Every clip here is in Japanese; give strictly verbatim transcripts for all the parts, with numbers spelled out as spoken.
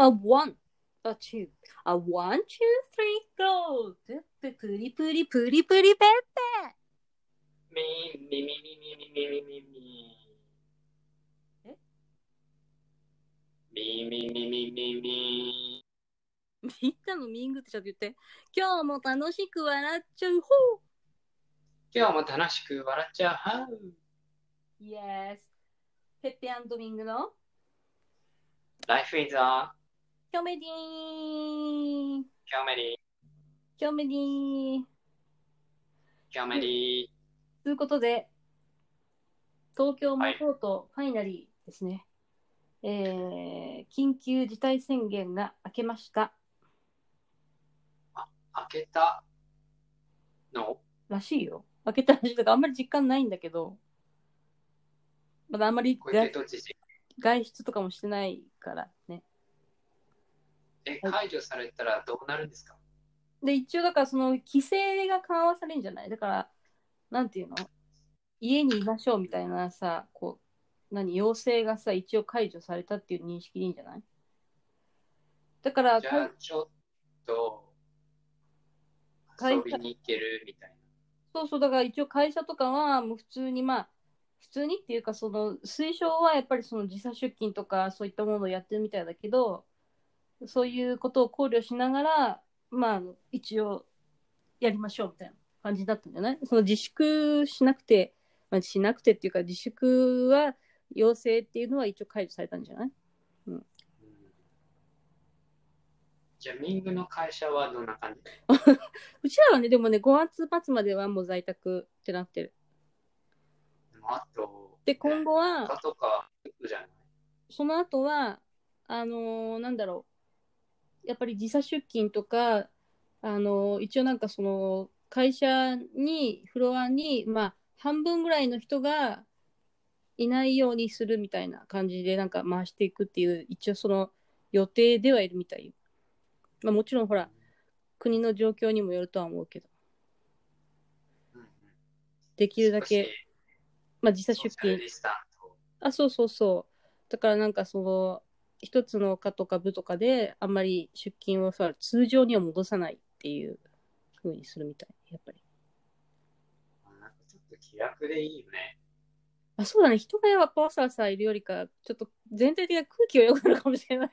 A one, a two, a one, two, three, go! プッププリプリプリプリペッペみーみみみみみみみみみえみみみみみみみんなのミングってちょっと言って。今日も楽しく笑っちゃうほう。今日も楽しく笑っちゃうはう。Yes. ペッペ&ミングの Life is a Comedy. Comedy. Comedy. Comedy. ということで、東京もとうとうファイナリーですね、はい、えー、緊急事態宣言が明けました。あ、明けたのらしいよ。明けたらしいとかあんまり実感ないんだけど、まだあんまり外出とかもしてないからね。え、解除されたらどうなるんですか？で、一応だからその規制が緩和されるんじゃない？だからなんていうの、家にいましょうみたいなさ、こう何要請がさ一応解除されたっていう認識でいいんじゃない？だからじゃあちょっと遊びに行けるみたいな。そうそう、だから一応会社とかはもう普通に、まあ普通にっていうか、その推奨はやっぱりその時差出勤とかそういったものをやってるみたいだけど、そういうことを考慮しながら、まあ一応やりましょうみたいな感じだったんじゃない？その自粛しなくて、まあ、しなくてっていうか自粛は要請っていうのは一応解除されたんじゃない？うんうん、じゃあミングの会社はどんな感じ？うちらはね、でもねごがつまつまではもう在宅ってなってる。あとで今後は、ね、とかじゃない、その後はあのー、なんだろう、やっぱり時差出勤とか、あのー、一応なんかその会社にフロアに、まあ、半分ぐらいの人がいないようにするみたいな感じでなんか回していくっていう一応その予定ではいるみたい、まあ、もちろんほら、うん、国の状況にもよるとは思うけど、うん、できるだけまあ、時差出勤、あ、そうそうそう。だからなんかその一つの課とか部とかであんまり出勤をさ通常には戻さないっていう風にするみたい。やっぱりなんかちょっと気楽でいいよね。あ、そうだね。人がやっぱわさわさいるよりかちょっと全体的な空気が良くなるかもしれない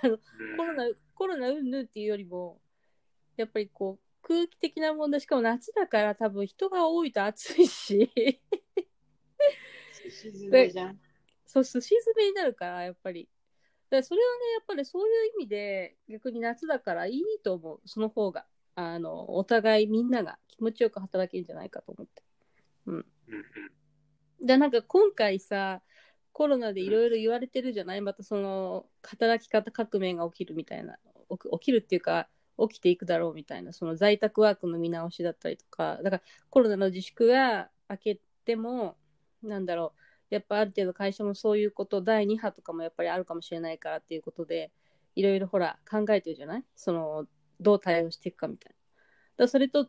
あの、うん、コロナコロナうんぬんっていうよりもやっぱりこう空気的な問題、しかも夏だから多分人が多いと暑いしすし詰めじゃん。そう、すし詰めになるからやっぱり。だからそれはね、やっぱりそういう意味で逆に夏だからいいと思う。その方があのお互いみんなが気持ちよく働けるんじゃないかと思って。うん。でなんか今回さコロナでいろいろ言われてるじゃない。またその働き方革命が起きるみたいな、起きるっていうか起きていくだろうみたいな、その在宅ワークの見直しだったりとか、だからコロナの自粛が明けても。なんだろう、やっぱある程度会社もそういうことだいに波とかもやっぱりあるかもしれないからっていうことでいろいろほら考えてるじゃない、そのどう対応していくかみたいな。だからそれと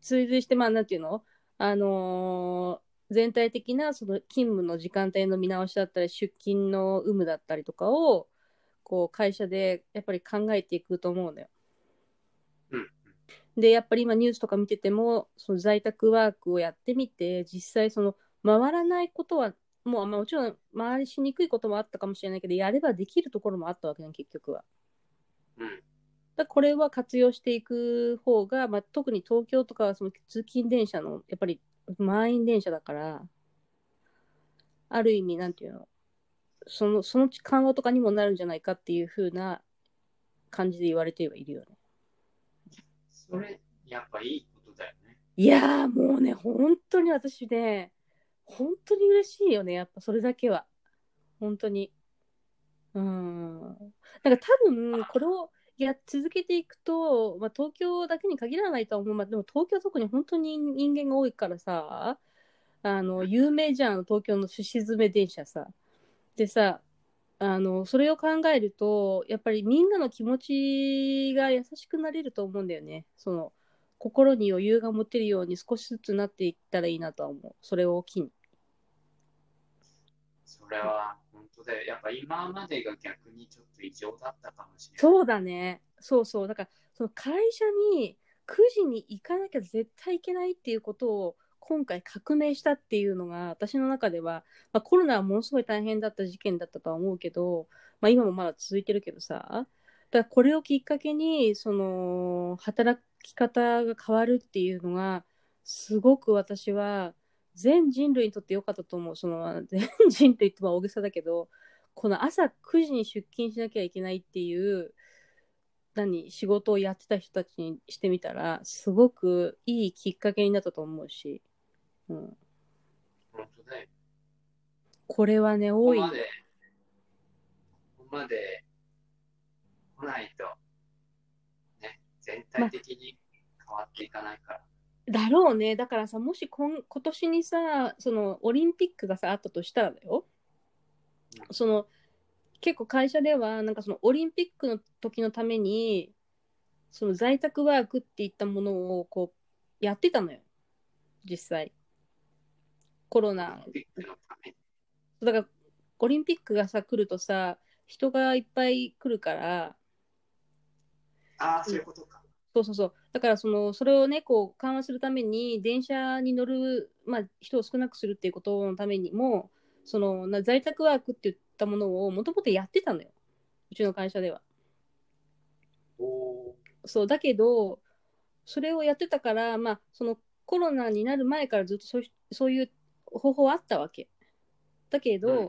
追随してまあなんていうの、あのー、全体的なその勤務の時間帯の見直しだったり出勤の有無だったりとかをこう会社でやっぱり考えていくと思うのよ。でやっぱり今ニュースとか見ててもその在宅ワークをやってみて実際その回らないことはもう、まあ、もちろん回りしにくいこともあったかもしれないけどやればできるところもあったわけね、結局は、うん、だこれは活用していく方が、まあ、特に東京とかはその通勤電車のやっぱり満員電車だからある意味なんていうのそのその緩和とかにもなるんじゃないかっていう風な感じで言われてはいるよね。それやっぱいいことだよね。いやーもうね本当に私ね本当に嬉しいよね、やっぱそれだけは本当に。うーん、なんか多分これをや続けていくと、まあ、東京だけに限らないとは思う、まあ、でも東京は特に本当に人間が多いからさ、あの有名じゃん東京のすし詰め電車さでさ、あのそれを考えるとやっぱりみんなの気持ちが優しくなれると思うんだよね。その心に余裕が持てるように少しずつなっていったらいいなとは思う、それを機に。それは本当で、やっぱ今までが逆にちょっと異常だったかもしれない。そうだね、そうそう、だからその会社にくじに行かなきゃ絶対いけないっていうことを今回革命したっていうのが私の中では、まあ、コロナはものすごい大変だった事件だったとは思うけど、まあ、今もまだ続いてるけどさ、だからこれをきっかけにその働き方が変わるっていうのがすごく私は全人類にとって良かったと思う。その全人類って大げさだけど、この朝くじに出勤しなきゃいけないっていう何仕事をやってた人たちにしてみたらすごくいいきっかけになったと思うし、うん、本当ね。これはね、多い。ここまで、ここまで来ないと、ね、全体的に変わっていかないから。ま、だろうね。だからさ、もし今、今年にさ、そのオリンピックがさあったとしたらだよ。うん、その結構会社ではなんかそのオリンピックの時のためにその在宅ワークっていったものをこうやってたのよ、実際。コロナだからオリンピックがさ来るとさ人がいっぱい来るから、ああそういうことか、そうそうそう、だからそのそれをねこう緩和するために電車に乗る、まあ、人を少なくするっていうことのためにもそのな在宅ワークっていったものをもともとやってたのよ、うちの会社では。おそうだけどそれをやってたから、まあ、そのコロナになる前からずっとそう、そういう方法はあったわけだけど、うん、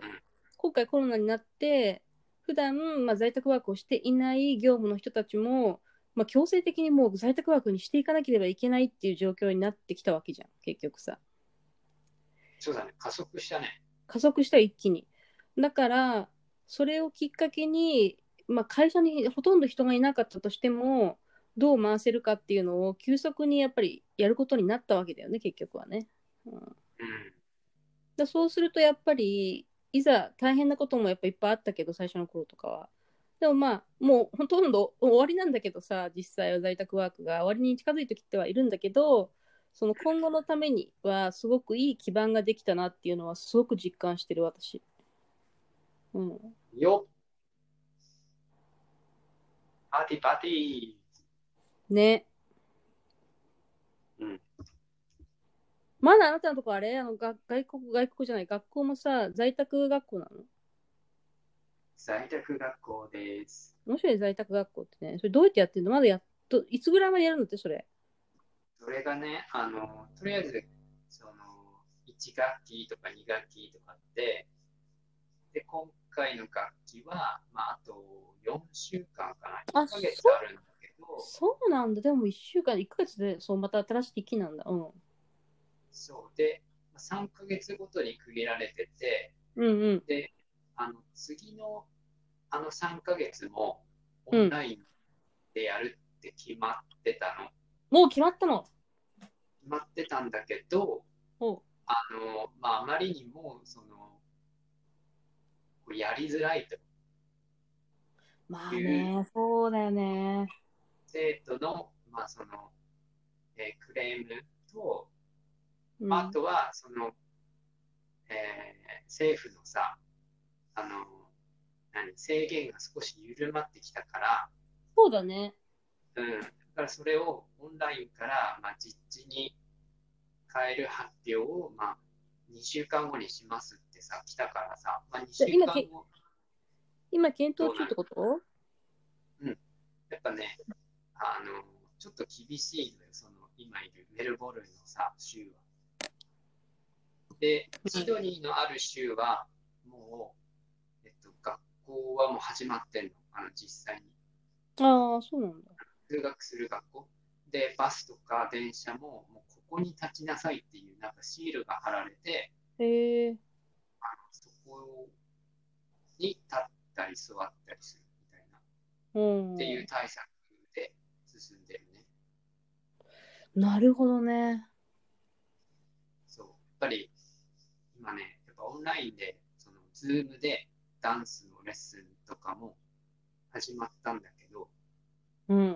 今回コロナになって普段、まあ、在宅ワークをしていない業務の人たちも、まあ、強制的にもう在宅ワークにしていかなければいけないっていう状況になってきたわけじゃん、結局さ。そうだね、加速したね。加速した一気に。だからそれをきっかけに、まあ、会社にほとんど人がいなかったとしてもどう回せるかっていうのを急速にやっぱりやることになったわけだよね、結局はね、うんうん、だそうするとやっぱりいざ大変なこともやっぱいっぱいあったけど最初の頃とかは。でもまあもうほとんど終わりなんだけどさ、実際は在宅ワークが終わりに近づいてきてはいるんだけど、その今後のためにはすごくいい基盤ができたなっていうのはすごく実感してる、私。うん、よっパーティーパーティーね。うん。まだあなたのとこあれあのが外国外国じゃない学校もさ在宅学校なの？在宅学校です。面白い在宅学校ってね。それどうやってやってるの？まだやっといつぐらいまでやるのってそれ？それがね、あのとりあえずそのいち学期とかに学期とかってで今回の学期はまああとよんしゅうかんかな、いっかげつあるんだけど。そうなんだ。でもいっしゅうかんいっかげつでそうまた新しい期なんだ。うん。そうでさんかげつごとに区切られてて、うんうん、であの次のあのさんかげつもオンラインでやるって決まってたの、うん、もう決まったの決まってたんだけど、おあの、まあ、あまりにもそのやりづらいという、まあね、そうだよね、生徒の、まあそのえー、クレームとあとはその、えー、政府のさあの何制限が少し緩まってきたから。そうだね、うん、だからそれをオンラインから、まあ、実地に変える発表を、まあ、にしゅうかんごにしますってさ来たからさ、まあ、にしゅうかんご今, 今検討中ってこと？うん、やっぱねあのちょっと厳しいのよ、その今いるメルボルンのさ州は。でシドニーのある州はもう、えっと、学校はもう始まってんの、あの実際に。ああそうなんだ。通学する学校でバスとか電車ももうここに立ちなさいっていうなんかシールが貼られて、へえ、そこに立ったり座ったりするみたいな、うん、っていう対策で進んでるね。なるほどね。そうやっぱり。今ね、やっぱオンラインでその Zoom でダンスのレッスンとかも始まったんだけど、うん、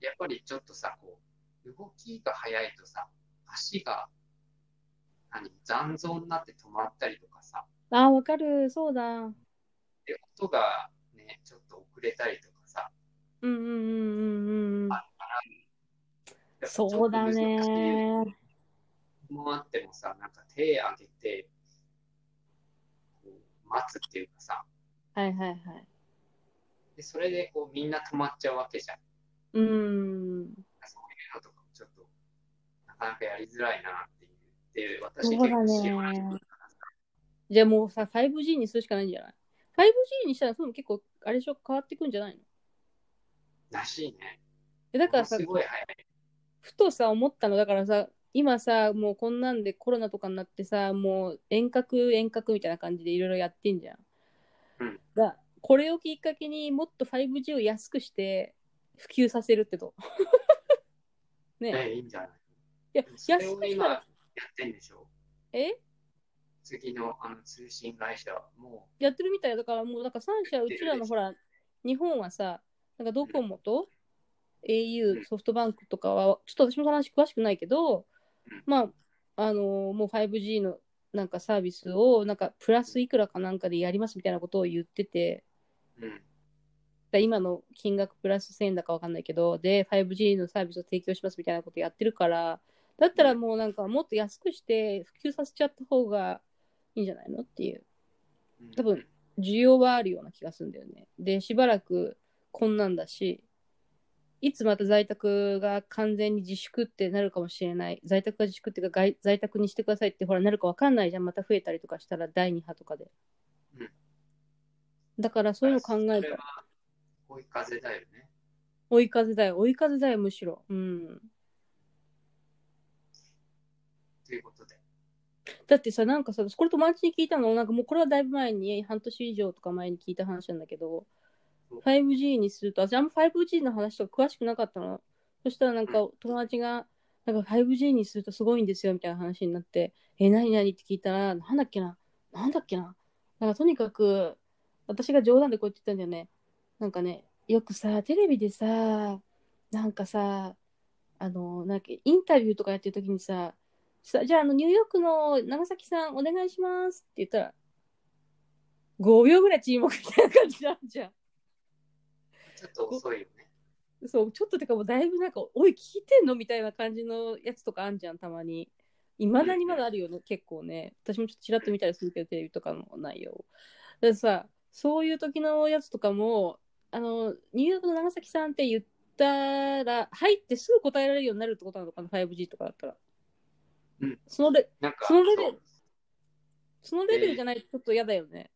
やっぱりちょっとさこう動きが速いとさ足が何残像になって止まったりとかさ、ああ、わかる。そうだ。で、音がね、ちょっと遅れたりとかさ、うんうんうんうんうん。あらそうだね。もあってもさ、なんか手あげて、こう待つっていうかさ、はいはいはい。で、それでこうみんな止まっちゃうわけじゃん。うん。そういうのとかもちょっと、なかなかやりづらいなっていう。で、私結構知らない。じゃあもうさ、ファイブジー にするしかないんじゃない ?ファイブジー にしたら、その結構、あれでしょ、変わってくんじゃないのらしいね。だからさ、すごい早い。ふとさ、思ったの、だからさ、今さ、もうこんなんでコロナとかになってさ、もう遠隔、遠隔みたいな感じでいろいろやってんじゃん。うん。だこれをきっかけにもっと ファイブジー を安くして普及させるってと。ねえ。ええ、いいんじゃない？いや、それを今やってんでしょ。え？次のあの通信会社もうやってるみたいだから、もうなんかさん社、うちらのほら日本はさ、なんかドコモと エーユー、うん、ソフトバンクとかはちょっと私も話詳しくないけど、うん、まああのー、もう ファイブジー のなんかサービスをなんかプラスいくらかなんかでやりますみたいなことを言ってて、うん、だ今の金額プラスせんえんだかわかんないけどで ファイブジー のサービスを提供しますみたいなことやってるから、だったらもうなんかもっと安くして普及させちゃった方がいいんじゃないのっていう、多分需要はあるような気がするんだよね。でしばらくこんなんだし、いつまた在宅が完全に自粛ってなるかもしれない、在宅が自粛っていうか在宅にしてくださいってほらなるか分かんないじゃん、また増えたりとかしたらだいに波とかで、うん、だからそういうの考えたら追い風だよね。追い風だよ、追い風だよ、むしろ。うんということで、だってさ、なんかさ、これ友達に聞いたの、なんかもうこれはだいぶ前に、半年以上とか前に聞いた話なんだけど、ファイブジー にすると、私あんま ファイブジー の話とか詳しくなかったの。そしたらなんか友達が、なんか ファイブジー にするとすごいんですよみたいな話になって、え、何々って聞いたら、なんだっけな、なんだっけな、なんかとにかく、私が冗談でこうやって言ったんだよね。なんかね、よくさ、テレビでさ、なんかさ、あの、なんかインタビューとかやってるときにさ、じゃあ、あの、ニューヨークの長崎さん、お願いしますって言ったら、ごびょうぐらい沈黙みたいな感じなんじゃん。ちょっと遅いよね。そう、ちょっとてか、もうだいぶなんか、おい、聞いてんのみたいな感じのやつとかあんじゃん、たまに。いまだにまだあるよね、うん、結構ね。私もちょっとちらっと見たりするけど、テレビとかの内容。だからさ、そういう時のやつとかも、あの、ニューヨークの長崎さんって言ったら、はいってすぐ答えられるようになるってことなのかな、ファイブジー とかだったら。うん、そのレなんかそのレベルそのレベルじゃないとちょっと嫌だよね。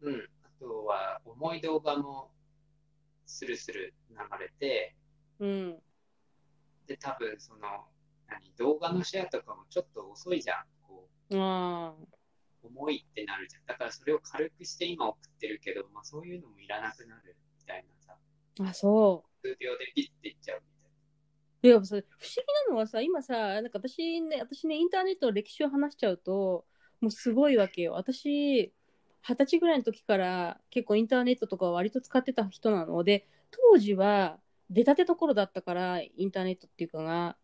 うん。あとは重い動画もスルスル流れて、うんで多分その何動画のシェアとかもちょっと遅いじゃん、こう、あ重いってなるじゃん。だからそれを軽くして今送ってるけど、まあ、そういうのもいらなくなるみたいなさ。あ、そう数秒でピッていっちゃう。いや、不思議なのはさ、今さ、なんか私ね、私ね、インターネットの歴史を話しちゃうと、もうすごいわけよ。私、二十歳ぐらいの時から結構インターネットとかは割と使ってた人なので、当時は出たてところだったから、インターネットっていうかが、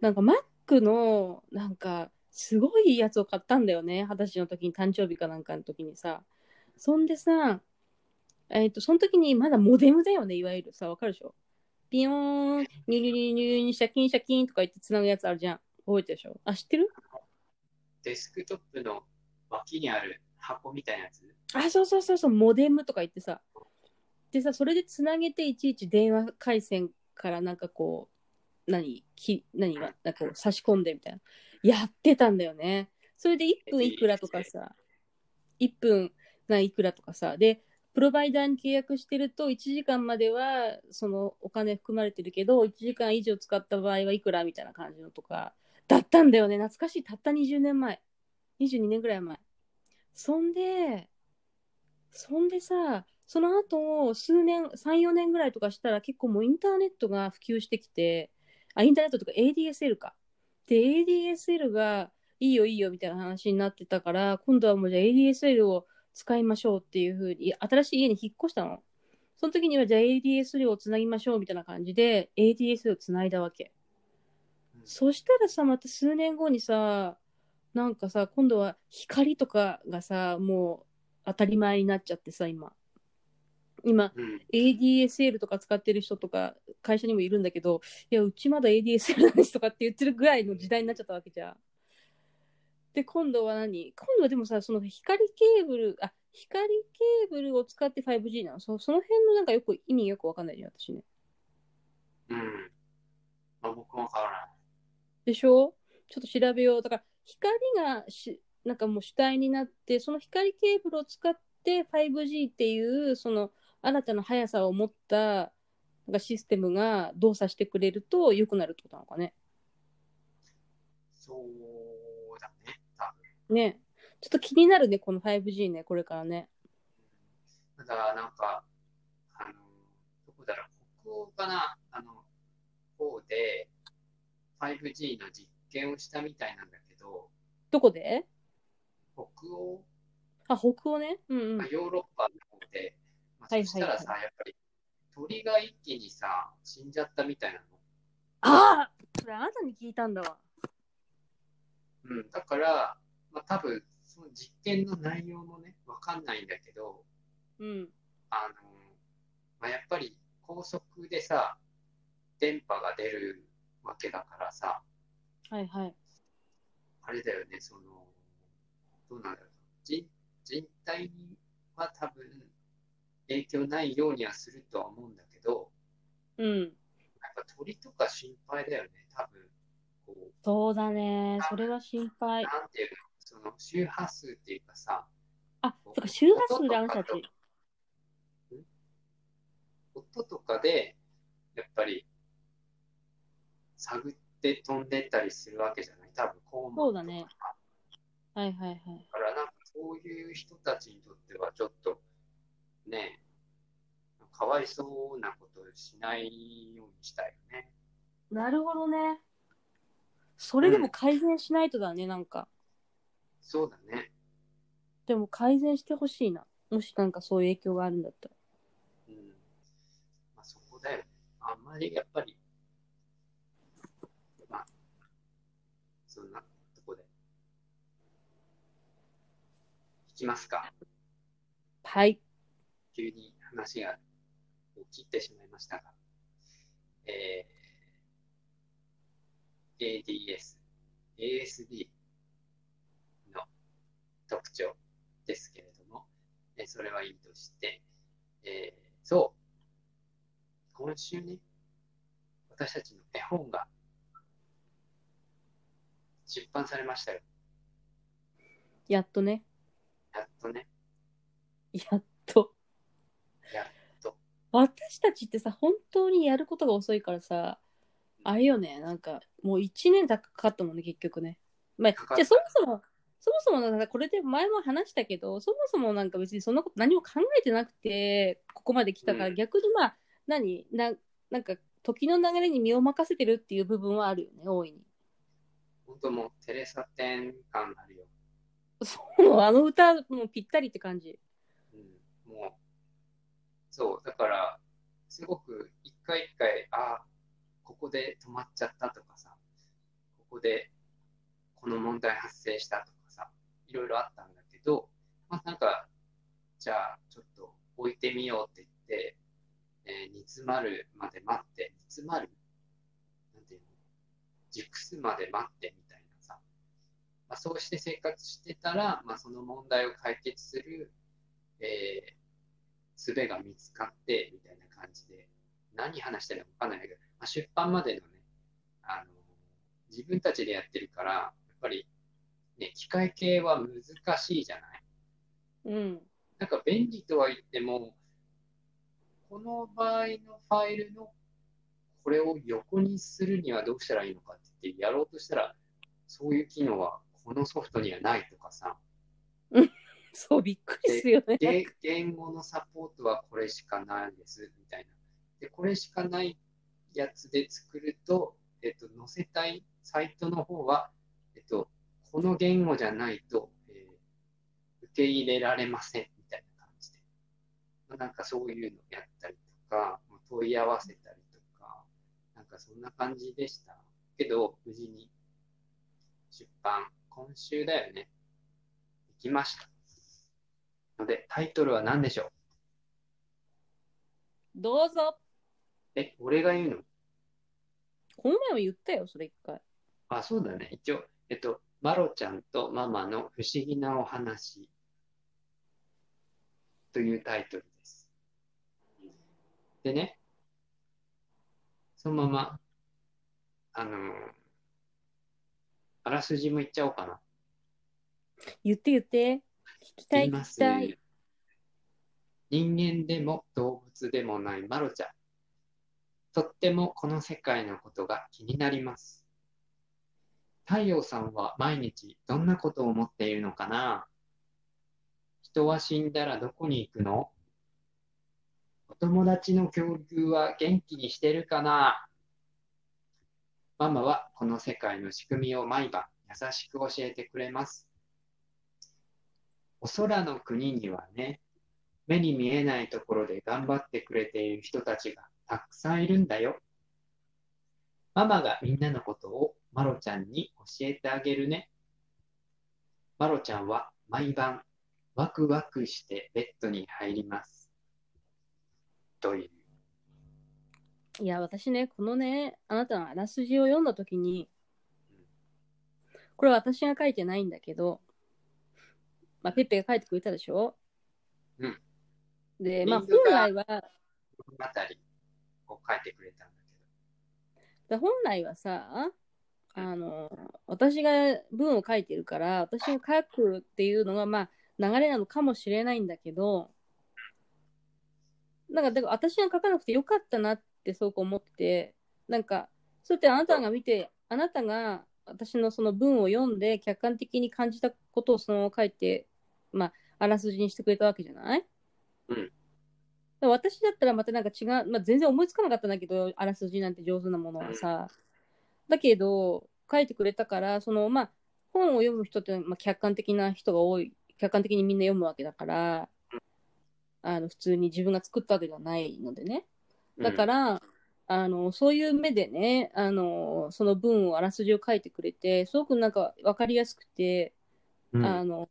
なんか Mac の、なんか、すごいやつを買ったんだよね。二十歳の時に、誕生日かなんかの時にさ。そんでさ、えっと、その時にまだモデムだよね、いわゆるさ、わかるでしょ？ピヨーン、ニュニュニュニュニシャキンシャキンとか言ってつなぐやつあるじゃん。覚えてるでしょ？あ、知ってる？デスクトップの脇にある箱みたいなやつ。あ、そうそうそうそう、モデムとか言ってさ。でさ、それでつなげていちいち電話回線からなんかこう、何、き何が、なんかこう差し込んでみたいな。やってたんだよね。それでいっぷんいくらとかさ、いっぷんないくらとかさ。で、プロバイダーに契約してるといちじかんまではそのお金含まれてるけどいちじかん以上使った場合はいくらみたいな感じのとかだったんだよね。懐かしい。たったにじゅうねんまえ、にじゅうにねんぐらい前。そんでそんでさ、その後数年 さん,よ 年ぐらいとかしたら結構もうインターネットが普及してきて、あ、インターネットとか エーディーエスエル かで エーディーエスエル がいいよいいよみたいな話になってたから、今度はもうじゃあ エーディーエスエル を使いましょうっていう風に新しい家に引っ越したの。その時にはじゃあ エーディーエスエル をつなぎましょうみたいな感じで エーディーエスエル をつないだわけ、うん、そしたらさ、また数年後にさ、なんかさ、今度は光とかがさ、もう当たり前になっちゃってさ、今今、うん、エーディーエスエル とか使ってる人とか会社にもいるんだけど、いやうちまだ エーディーエスエル なんですとかって言ってるぐらいの時代になっちゃったわけじゃん。で今度は何、今度はでもさ、その光ケーブル、あ、光ケーブルを使って ファイブジー なの。 そ, その辺のなんかよく意味よくわかんないじゃん、私ね。うん、まあ、僕もわからないでしょ。ちょっと調べよう。だから光がしなんかもう主体になって、その光ケーブルを使って ファイブジー っていうその新たな速さを持ったなんかシステムが動作してくれると良くなるってことなのかね。そうだね、多分ね。ちょっと気になるね、この ファイブジー ね、これからね。ただなんかあのどこだろう、北欧かな、あの方で ファイブジー の実験をしたみたいなんだけど。どこで？北欧。あ、北欧ね、うんうん、ヨーロッパの方で、まあ、そしたらさ、はいはいはい、やっぱり鳥が一気にさ死んじゃったみたいなの。ああ、それあなたに聞いたんだわ。うん、だから、まあ、多分その実験の内容もね分かんないんだけど、うん、あの、まあ、やっぱり高速でさ電波が出るわけだからさ、はいはい、あれだよね、そのどうなんだろう、人人体には多分影響ないようにはするとは思うんだけど、うん、やっぱ鳥とか心配だよね、多分。こうそうだね、それは心配。なんていうの、その周波数っていうかさ、あ、そか、周波数であの人たち、音とかでやっぱり探って飛んでったりするわけじゃない、多分こう思う。そうだね。はいはいはい。だからなんかそういう人たちにとってはちょっとね、かわいそうなことをしないようにしたいよね。なるほどね。それでも改善しないとだね、うん、なんか。そうだね。でも改善してほしいな。もしなんかそういう影響があるんだったら。うん。まあそこだよね。あんまりやっぱり、まあ、そんなとこで。いきますか。はい。急に話が切ってしまいましたが、えー、エーディーエス、エーエスディー の特徴ですけれども、えー、それはいいとして、えー、そう、今週ね、私たちの絵本が出版されましたよ。やっとね。やっとね。やっと。やっと私たちってさ本当にやることが遅いからさ、あれよね、なんかもういちねんかかったもんね、結局ね。まあ、かかじゃあそもそもそもそもなんかこれで前も話したけど、そもそもなんか別にそんなこと何も考えてなくてここまで来たから、うん、逆にまあ何 な, なんか時の流れに身を任せてるっていう部分はあるよね、大いに。本当もうテレサテン感あるよ。そうあの歌もぴったりって感じ。うん、もう。そうだからすごく一回一回、あ、ここで止まっちゃったとかさ、ここでこの問題発生したとかさ、いろいろあったんだけど、まあ、なんかじゃあちょっと置いてみようって言って、えー、煮詰まるまで待って、煮詰まるなんていうの、熟すまで待ってみたいなさ、まあ、そうして生活してたら、まあ、その問題を解決する、えー術が見つかってみたいな感じで、何話してるのか分かんないけど、まあ、出版までのね、あの自分たちでやってるからやっぱり、ね、機械系は難しいじゃない、うん、なんか便利とは言ってもこの場合のファイルのこれを横にするにはどうしたらいいのかって言ってやろうとしたら、そういう機能はこのソフトにはないとかさそう、びっくりするよね。で、言語のサポートはこれしかないですみたいな。で、これしかないやつで作ると、えっと、載せたいサイトの方は、えっと、この言語じゃないと、えー、受け入れられませんみたいな感じで、まあ、なんかそういうのやったりとか、問い合わせたりとか、なんかそんな感じでしたけど、無事に出版今週だよね。行きました。ので、タイトルは何でしょう？どうぞ。え、俺が言うの？この前も言ったよ、それ一回。あ、そうだね。一応、えっと、マロちゃんとママの不思議なお話というタイトルです。でね、そのまま、あのー、あらすじも言っちゃおうかな。言って言って。聞きたい、聞きたい。人間でも動物でもないマロちゃん。とってもこの世界のことが気になります。太陽さんは毎日どんなことを思っているのかな？人は死んだらどこに行くの？お友達の恐竜は元気にしてるかな？ママはこの世界の仕組みを毎晩優しく教えてくれます。お空の国にはね、目に見えないところで頑張ってくれている人たちがたくさんいるんだよ。ママがみんなのことをマロちゃんに教えてあげるね。マロちゃんは毎晩ワクワクしてベッドに入ります。という。いや、私ね、このね、あなたのあらすじを読んだときに、これ私が書いてないんだけど、まあ、ペッペが書いてくれたでしょ。うん。で、まあ、本来は、物語を書いてくれたんだけど。本来はさ、あの、私が文を書いてるから、私が書くっていうのが、まあ、流れなのかもしれないんだけど、なんか、だから私が書かなくてよかったなってすごく思ってて、なんか、そうやってあなたが見て、あなたが、私のその文を読んで客観的に感じたことをその書いて、まあ、あらすじにしてくれたわけじゃない？うん。私だったらまたなんか違う、まあ、全然思いつかなかったんだけど、あらすじなんて上手なものはさ、うん、だけど書いてくれたから、そのまあ本を読む人ってまあ客観的な人が多い、客観的にみんな読むわけだから、あの普通に自分が作ったわけではないのでね、だから。うん、あのそういう目でね、あのその文をあらすじを書いてくれて、すごくなんか分かりやすくて、うん、あの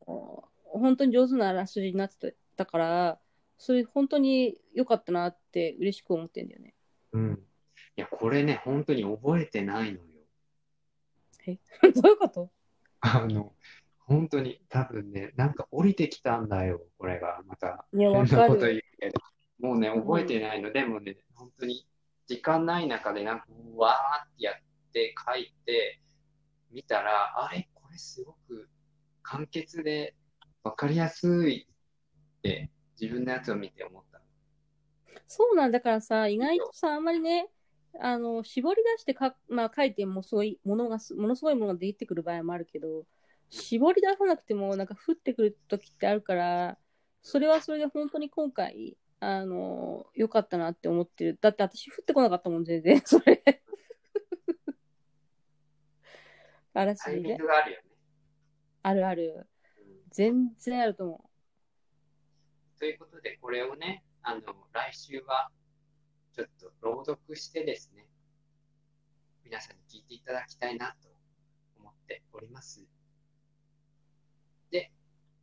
本当に上手なあらすじになってたから、それ本当に良かったなって嬉しく思ってんだよね。うん。いやこれね本当に覚えてないのよ。えどういうこと？あの本当に多分ね、なんか降りてきたんだよこれがまた。いや分かる。そんなこと言うけどもうね覚えてないの、うん、でもね本当に。時間ない中でなんかわーってやって書いてみたら、あれこれすごく簡潔で分かりやすいって自分のやつを見て思った。そうなんだからさ、意外とさあんまりね、あの絞り出してか、まあ、書いてもすごいものがものすごいものが出てくる場合もあるけど、絞り出さなくてもなんか降ってくる時ってあるから、それはそれで本当に今回あのよかったなって思ってる。だって私降ってこなかったもん全然それあらすじね、タイミングがあるよね。あるある、全然あると思う。ということでこれをね、あの来週はちょっと朗読してですね、皆さんに聞いていただきたいなと思っております。で、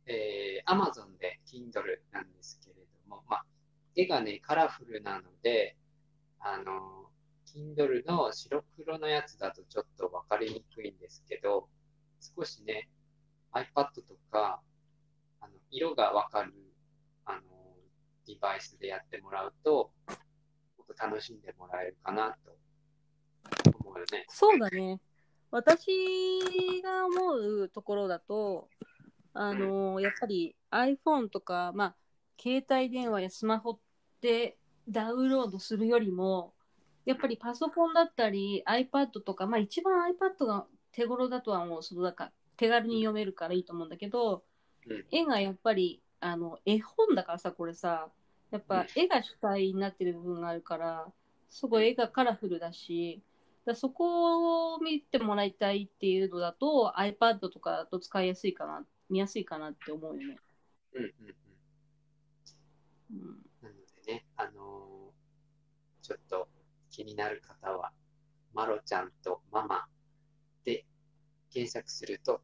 えー、Amazon で Kindle なんですけれども、まあ絵がね、カラフルなので、あの、Kindle の白黒のやつだとちょっと分かりにくいんですけど、少しね、iPad とか、あの色が分かるあのデバイスでやってもらうと、もっと楽しんでもらえるかなと思うよね。そうだね。私が思うところだと、あの、うん、やっぱり iPhone とか、まあ、携帯電話やスマホってダウンロードするよりもやっぱりパソコンだったり iPad とか、まあ一番 iPad が手頃だとはもうその中手軽に読めるからいいと思うんだけど、うん、絵がやっぱりあの絵本だからさ、これさやっぱ絵が主体になってる部分があるからすごい絵がカラフルだし、だそこを見てもらいたいっていうのだと iPad とかだと使いやすいかな、見やすいかなって思うよね。うんうん、なのでね、あのー、ちょっと気になる方はマロちゃんとママで検索すると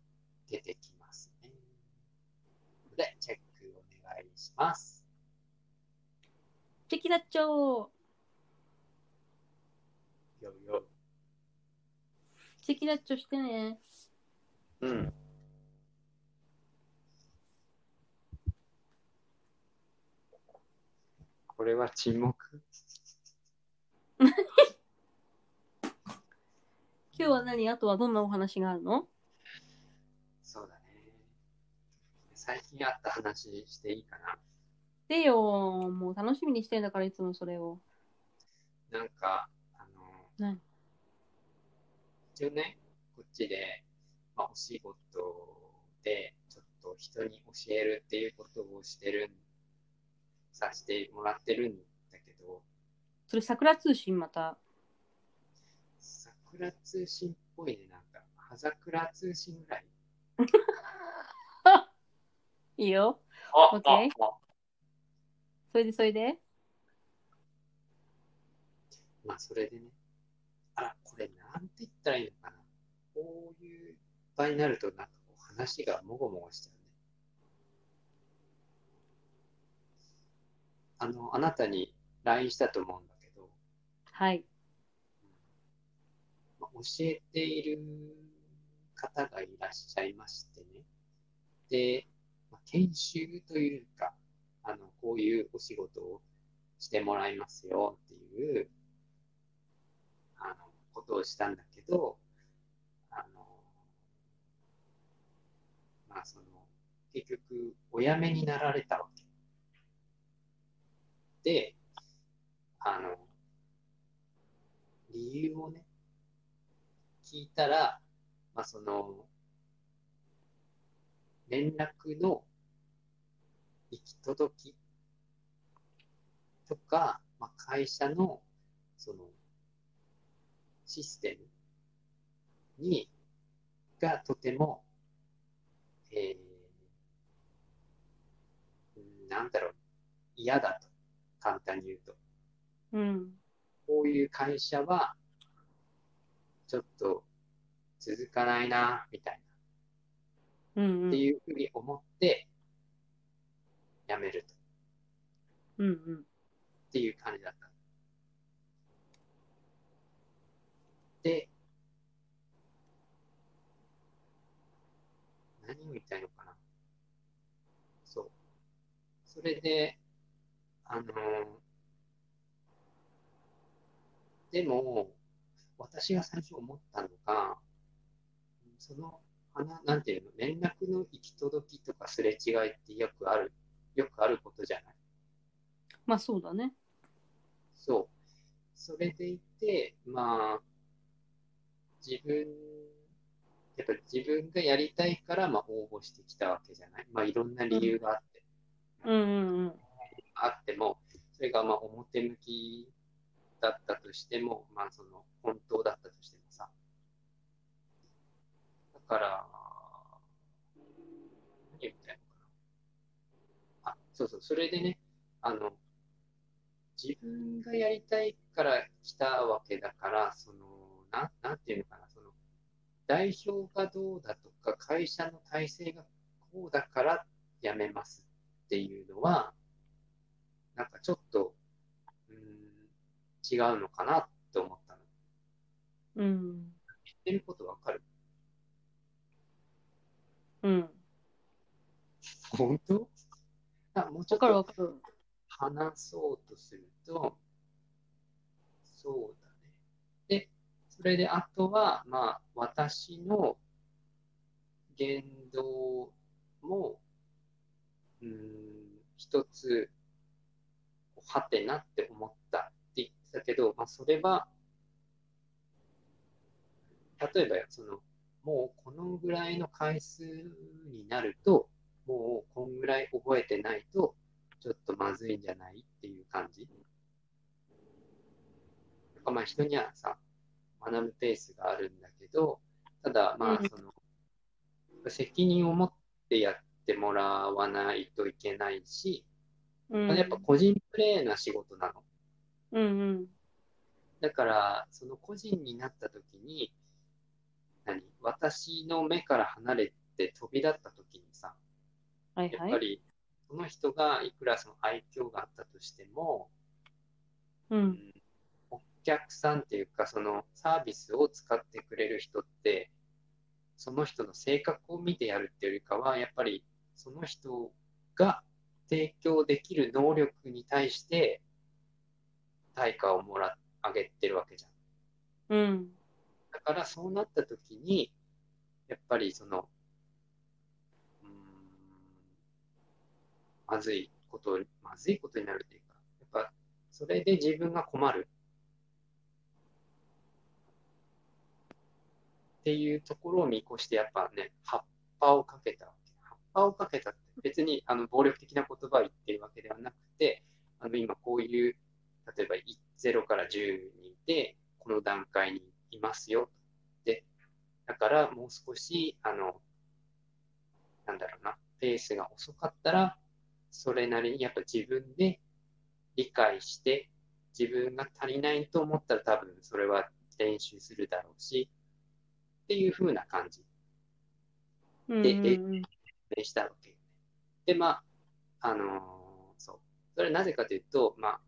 出てきますね。で、チェックお願いします。チェキダッチョー。よよ。チェキダッチョしてね。うん。これは沈黙。今日は何、あとはどんなお話があるの？そうだね。最近あった話していいかな？でよ、もう楽しみにしてんだからいつもそれを。なんか、あの、一応ね、こっちで、まあ、お仕事でちょっと人に教えるっていうことをしてる、さしてもらってるんだけど。それ、桜通信また。桜通信っぽいね、なんか。葉桜通信ぐらい。いいよ。オッケー。それでそれで。まあそれでね。あ、これなんて言ったらいいのかな。こういう場になるとなんかこう話がもごもごしちゃうね。あのあなたに ライン したと思うんだけど。はい。教えている方がいらっしゃいましてね。で、研修というか、あの、こういうお仕事をしてもらいますよっていう、あの、ことをしたんだけど、あの、まあ、その、結局、お辞めになられたわけ。で、あの、理由をね、聞いたら、まあ、その連絡の行き届きとか、まあ、会社のそのシステムにがとても、えー、なんだろう、嫌だと、簡単に言うと、うん、こういう会社はちょっと続かないなみたいな、うんうん、っていうふうに思って辞めると、うんうん、っていう感じだった。で、何を言いたいのかな。そう。それで、あのー、でも。私が最初思ったのが、その話、なんていうの、連絡の行き届きとかすれ違いってよくある、よくあることじゃない。まあそうだね。そう。それでいて、まあ、自分、やっぱり自分がやりたいから、まあ応募してきたわけじゃない。まあいろんな理由があって。うん、うんうん。あっても、それがまあ表向きだったとしても、まあその本当だったとしてもさ、だから何言ったのかな。あ、そうそう、それでね、あの自分がやりたいから来たわけだから、そのななんていうのかな、その代表がどうだとか会社の体制がこうだから辞めますっていうのはなんかちょっと違うのかなって思ったの。うん。言ってることわかる？うん。本当？あ、もうちょっと話そうとすると、そうだね。で、それであとは、まあ、私の言動も、うーん、一つ、はてなって思った。だけど、まあ、それは例えばそのもうこのぐらいの回数になるともうこんぐらい覚えてないとちょっとまずいんじゃないっていう感じ。なんかまあ人にはさ学ぶペースがあるんだけど、ただまあその、うん、責任を持ってやってもらわないといけないし、うんまあ、やっぱ個人プレイな仕事なの。うんうん、だからその個人になった時に何私の目から離れって飛び立った時にさ、はいはい、やっぱりその人がいくらその愛嬌があったとしても、うんうん、お客さんっていうかそのサービスを使ってくれる人ってその人の性格を見てやるっていうよりかはやっぱりその人が提供できる能力に対して対価をもらあげてるわけじゃん、うん、だからそうなった時にやっぱりそのうーんまずいことまずいことになるというかやっぱそれで自分が困るっていうところを見越してやっぱね葉っぱをかけたわけ葉っぱをかけたって別にあの暴力的な言葉を言ってるわけではなくてあの今こういう例えばゼロからじゅうにんでこの段階にいますよでだからもう少しあのなんだろうなペースが遅かったらそれなりにやっぱ自分で理解して自分が足りないと思ったら多分それは練習するだろうしっていう風な感じで説明したわけでまああのー、そうそれなぜかというとまあ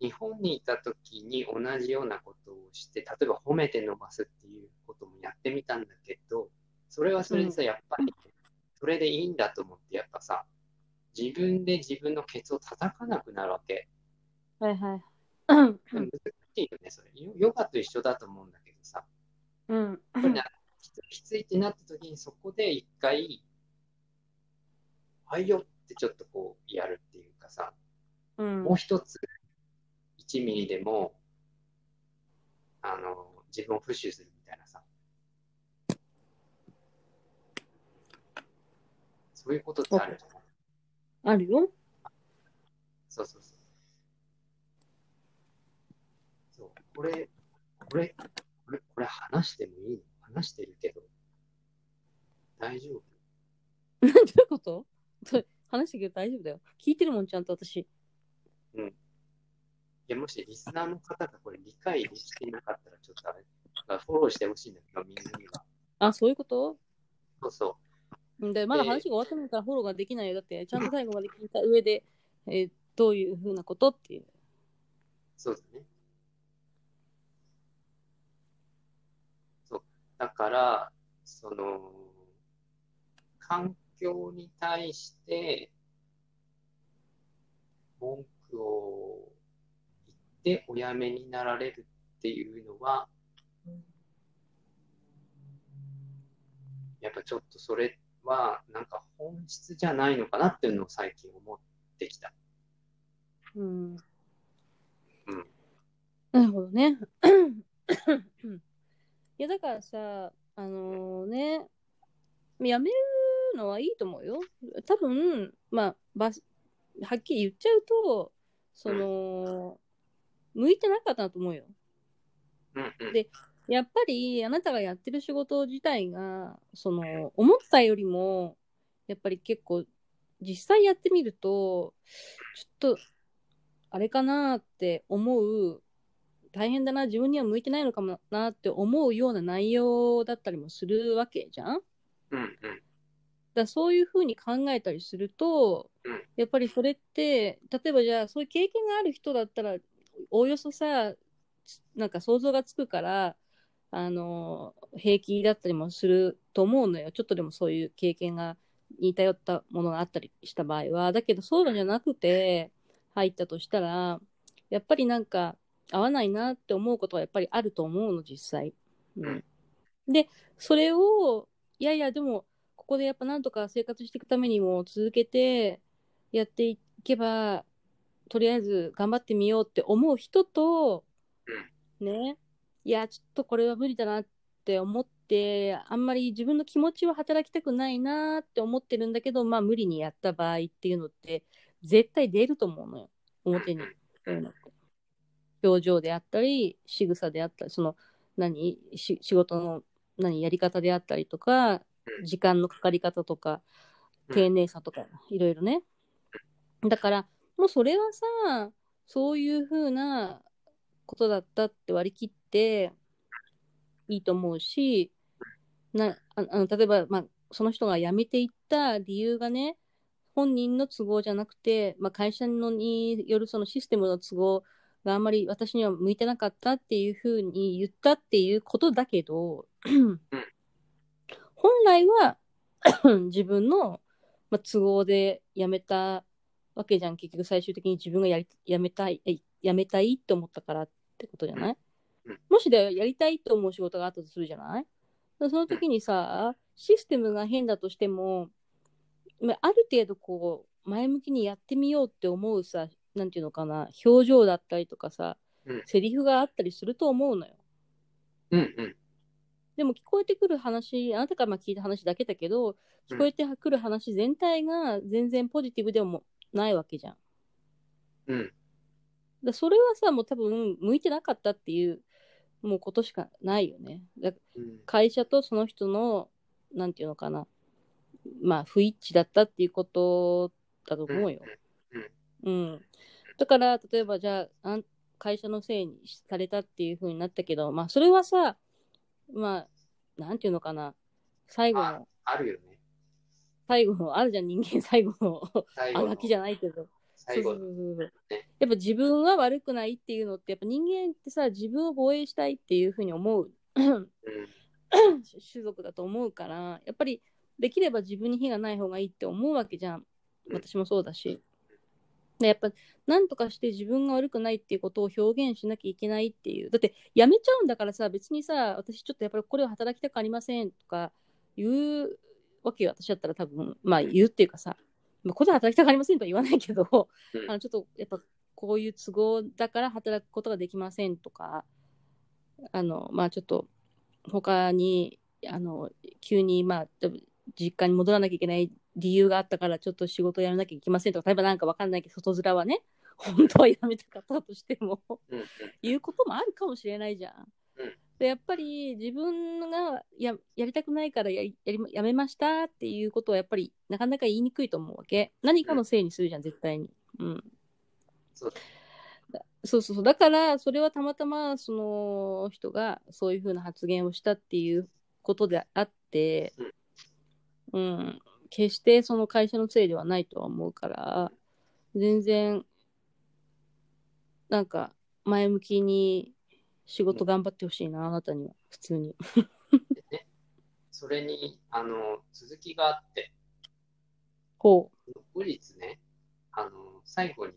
日本にいた時に同じようなことをして例えば褒めて伸ばすっていうこともやってみたんだけどそれはそれでさやっぱりそれでいいんだと思ってやっぱさ自分で自分のケツを叩かなくなるわけはいはい難しいよねそれヨガと一緒だと思うんだけどさ、うん、これねきついってなった時にそこで一回はいよってちょっとこうやるっていうかさ、うん、もう一ついちミリでもあの自分をプッシュするみたいなさそういうことってあるじゃないあるよそうそうそうそうこれこれこれこれ話してもいいの話してるけど大丈夫何ていうこと話してるけど大丈夫だよ聞いてるもんちゃんと私うんもしリスナーの方がこれ理解していなかったらちょっとあれフォローしてほしいんだけどみんなにはあそういうことそうそうでまだ話が終わってないからフォローができないよだってちゃんと最後まで聞いた上で、えー、どういうふうなことっていうそうですねそうだからその環境に対して文句をでおやめになられるっていうのはやっぱちょっとそれはなんか本質じゃないのかなっていうのを最近思ってきたうん、うん、なるほどねいやだからさあのー、ねやめるのはいいと思うよ多分まあはっきり言っちゃうとその、うん向いてなかったと思うよ、うんうん、でやっぱりあなたがやってる仕事自体がその思ったよりもやっぱり結構実際やってみるとちょっとあれかなって思う大変だな自分には向いてないのかもなって思うような内容だったりもするわけじゃん、うんうん、だそういう風に考えたりするとやっぱりそれって例えばじゃあそういう経験がある人だったらおおよそさなんか想像がつくからあの平気だったりもすると思うのよちょっとでもそういう経験が似たよったものがあったりした場合はだけどそうじゃなくて入ったとしたらやっぱりなんか合わないなって思うことはやっぱりあると思うの実際、うん、でそれをいやいやでもここでやっぱなんとか生活していくためにも続けてやっていけばとりあえず頑張ってみようって思う人と、うん、ね、いやちょっとこれは無理だなって思ってあんまり自分の気持ちは働きたくないなって思ってるんだけどまあ無理にやった場合っていうのって絶対出ると思うのよ表に、うん、表情であったり仕草であったりその何し仕事の何やり方であったりとか時間のかかり方とか丁寧さとかいろいろねだからもうそれはさそういう風なことだったって割り切っていいと思うしなああの例えば、まあ、その人が辞めていった理由がね、本人の都合じゃなくて、まあ、会社のによるそのシステムの都合があんまり私には向いてなかったっていうふうに言ったっていうことだけど本来は自分の都合で辞めたわけじゃん。結局最終的に自分がやり辞めたい辞めたいって思ったからってことじゃない。もしでやりたいと思う仕事があったとするじゃない。その時にさ、システムが変だとしてもある程度こう前向きにやってみようって思うさ、なんていうのかな、表情だったりとかさ、うん、セリフがあったりすると思うのよ。うんうん。でも聞こえてくる話、あなたからまあ聞いた話だけだけど、聞こえてくる話全体が全然ポジティブでもないわけじゃん。うん。だそれはさ、もう多分向いてなかったっていうもうことしかないよね。だ会社とその人のなんていうのかな、まあ不一致だったっていうことだと思うよ。うん、だから例えばじゃあ会社のせいにされたっていう風になったけど、まあそれはさ、まあなんていうのかな、最後の あ, あるよね最後のあるじゃん、人間最後のあがきじゃないけど、最後のそうそうそう、やっぱ自分は悪くないっていうのって、やっぱ人間ってさ、自分を防衛したいっていう風に思う種族だと思うから、やっぱりできれば自分に非がない方がいいって思うわけじゃん。私もそうだし、やっぱ何とかして自分が悪くないっていうことを表現しなきゃいけないっていう。だってやめちゃうんだからさ、別にさ、私ちょっとやっぱりこれは働きたくありませんとか言うわけよ、私だったら多分。まあ言うっていうかさ、まあ、これは働きたくありませんとは言わないけどあのちょっとやっぱこういう都合だから働くことができませんとか、あのまあちょっと他にあの急にまあ実家に戻らなきゃいけない理由があったからちょっと仕事やらなきゃいけませんとか、例えばなんかわかんないけど、外面はね、本当はやめたかったとしても言うこともあるかもしれないじゃん。でやっぱり自分が や, やりたくないからやりやめましたっていうことはやっぱりなかなか言いにくいと思うわけ。何かのせいにするじゃん、絶対に。うん。そうそうそう。だからそれはたまたまその人がそういうふうな発言をしたっていうことであって、うん。決してその会社のせいではないとは思うから、全然なんか前向きに仕事頑張ってほしいな、あなたには普通に、ね、それにあの続きがあって、こう後日ね、あの最後に、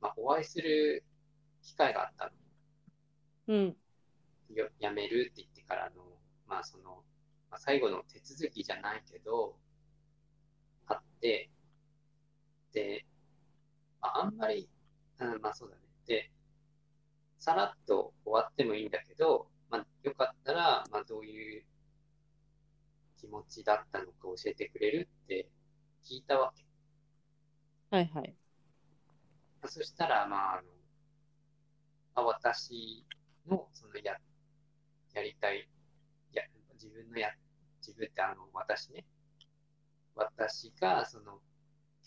まあ、お会いする機会があったの。うんよ辞めるって言ってからの、まあそのまあ、最後の手続きじゃないけどあって、で、まあ、あんまり、うん、まあそうだね。で、さらっと終わってもいいんだけど、まあ、よかったら、まあ、どういう気持ちだったのか教えてくれるって聞いたわけ。はいはい。そしたら、まあ、あの、まあ、私の、そのや、やりたい、や、自分のや、自分ってあの、私ね。私がその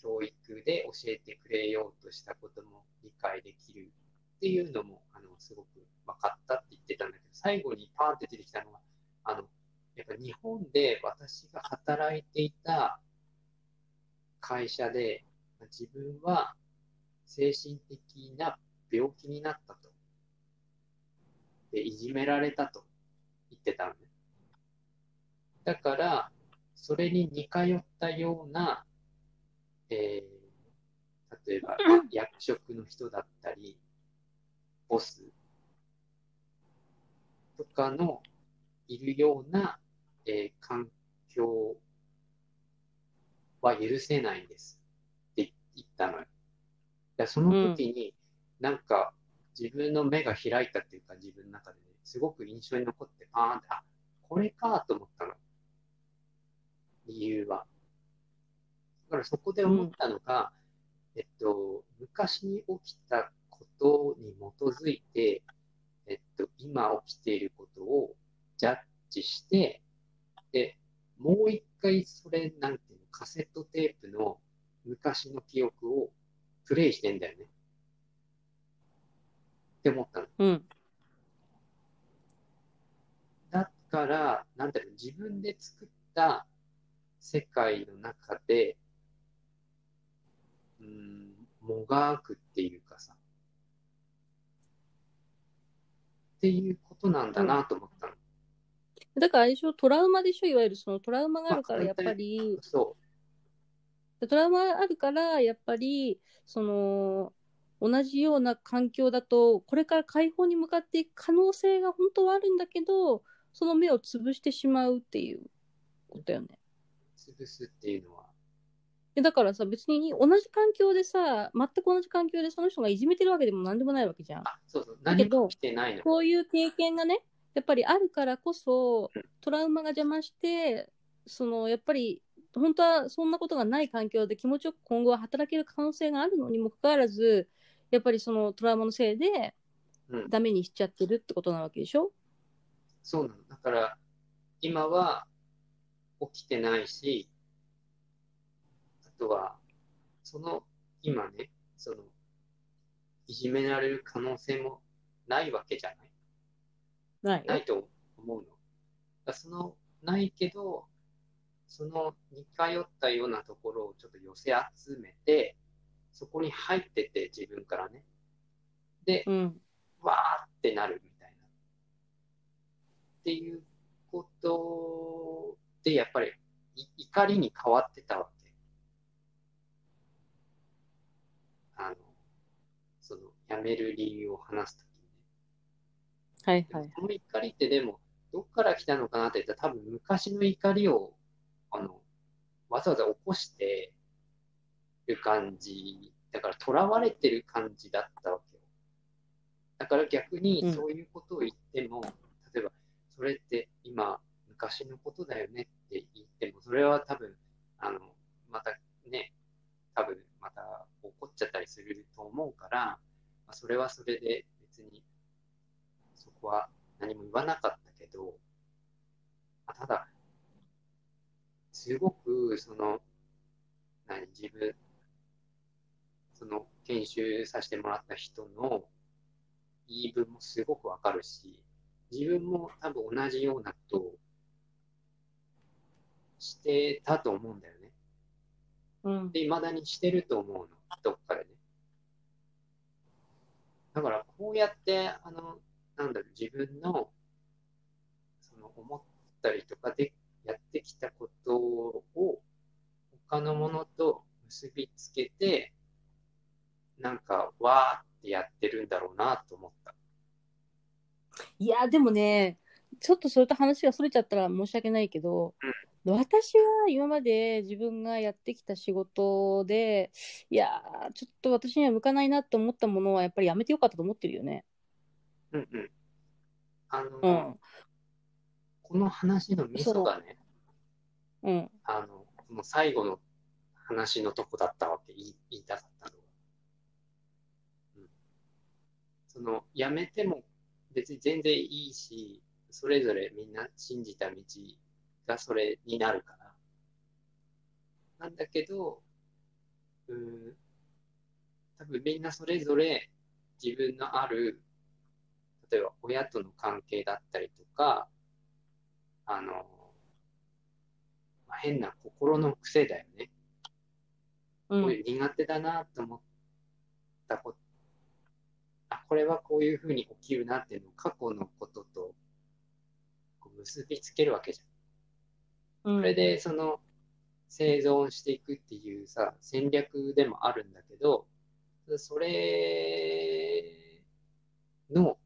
教育で教えてくれようとしたことも理解できるっていうのもあのすごく分かったって言ってたんだけど、最後にパーンって出てきたのがあのやっぱ日本で私が働いていた会社で自分は精神的な病気になったと、でいじめられたと言ってたのね。だからそれに似通ったような、えー、例えば役職の人だったり、ボスとかのいるような、えー、環境は許せないんですって言ったのよ。だその時に、なんか自分の目が開いたっていうか、自分の中で、ね、すごく印象に残って、あーって、あ、これかと思ったの。理由は。だからそこで思ったのが、うん、えっと、昔に起きたことに基づいて、えっと、今起きていることをジャッジして、で、もう一回それ、なんていうの、カセットテープの昔の記憶をプレイしてんだよね。って思ったの。うん。だから、なんていうの、自分で作った世界の中で、うん、もがくっていうかさ、っていうことなんだなと思ったの。うん、だからあれでしょ、トラウマでしょ、いわゆるそのトラウマがあるからやっぱり、そう。トラウマがあるからやっぱりその同じような環境だとこれから解放に向かっていく可能性が本当はあるんだけど、その目を潰してしまうっていうことよね。潰すっていうのは、だからさ、別に同じ環境でさ、全く同じ環境でその人がいじめてるわけでも何でもないわけじゃん。あ、そうそう、何も来てないの。だけどこういう経験がね、やっぱりあるからこそトラウマが邪魔して、そのやっぱり本当はそんなことがない環境で気持ちよく今後は働ける可能性があるのにもかかわらず、やっぱりそのトラウマのせいでダメにしちゃってるってことなわけでしょ、うん、そうなの。だから今は起きてないし、あとはその今ね、そのいじめられる可能性もないわけじゃない、ない、ないと思うの。だそのないけど、その似通ったようなところをちょっと寄せ集めて、そこに入ってて自分からね、で、うん、わーってなるみたいなっていうことで、やっぱり怒りに変わってたわけ。あの、その辞める理由を話すときに、はいはい、この怒りってでもどっから来たのかなって言ったら、多分昔の怒りをあのわざわざ起こしてる感じだから、とらわれてる感じだったわけよ。だから逆にそういうことを言っても、うん、例えばそれって今昔のことだよねって言っても、それは多分あのまたね、多分また怒っちゃったりすると思うから、まあ、それはそれで別にそこは何も言わなかったけど、まあ、ただすごくその何自分その研修させてもらった人の言い分もすごくわかるし、自分も多分同じようなことをしてたと思うんだよね。うん、で、未だにしてると思うの、どっかでね。だからこうやってあのなんだろう、自分のその思ったりとかでやってきたことを他のものと結びつけて、なんかわーってやってるんだろうなと思った。いやでもね、ちょっとそれと話がそれちゃったら申し訳ないけど。うん、私は今まで自分がやってきた仕事で、いやーちょっと私には向かないなと思ったものはやっぱりやめてよかったと思ってるよね。うんうん。あの、うん、この話のミソがね、うん、あのこの最後の話のとこだったわけ、言い、言いたかったのは、うん、そのやめても別に全然いいし、それぞれみんな信じた道がそれになるからなんだけど、うーん、多分みんなそれぞれ自分のある、例えば親との関係だったりとか、あの、まあ、変な心の癖だよね、うん、こういう苦手だなと思ったこと、あ、これはこういうふうに起きるなっていうのを過去のこととこう結びつけるわけじゃん。それでその生存していくっていうさ戦略でもあるんだけど、それの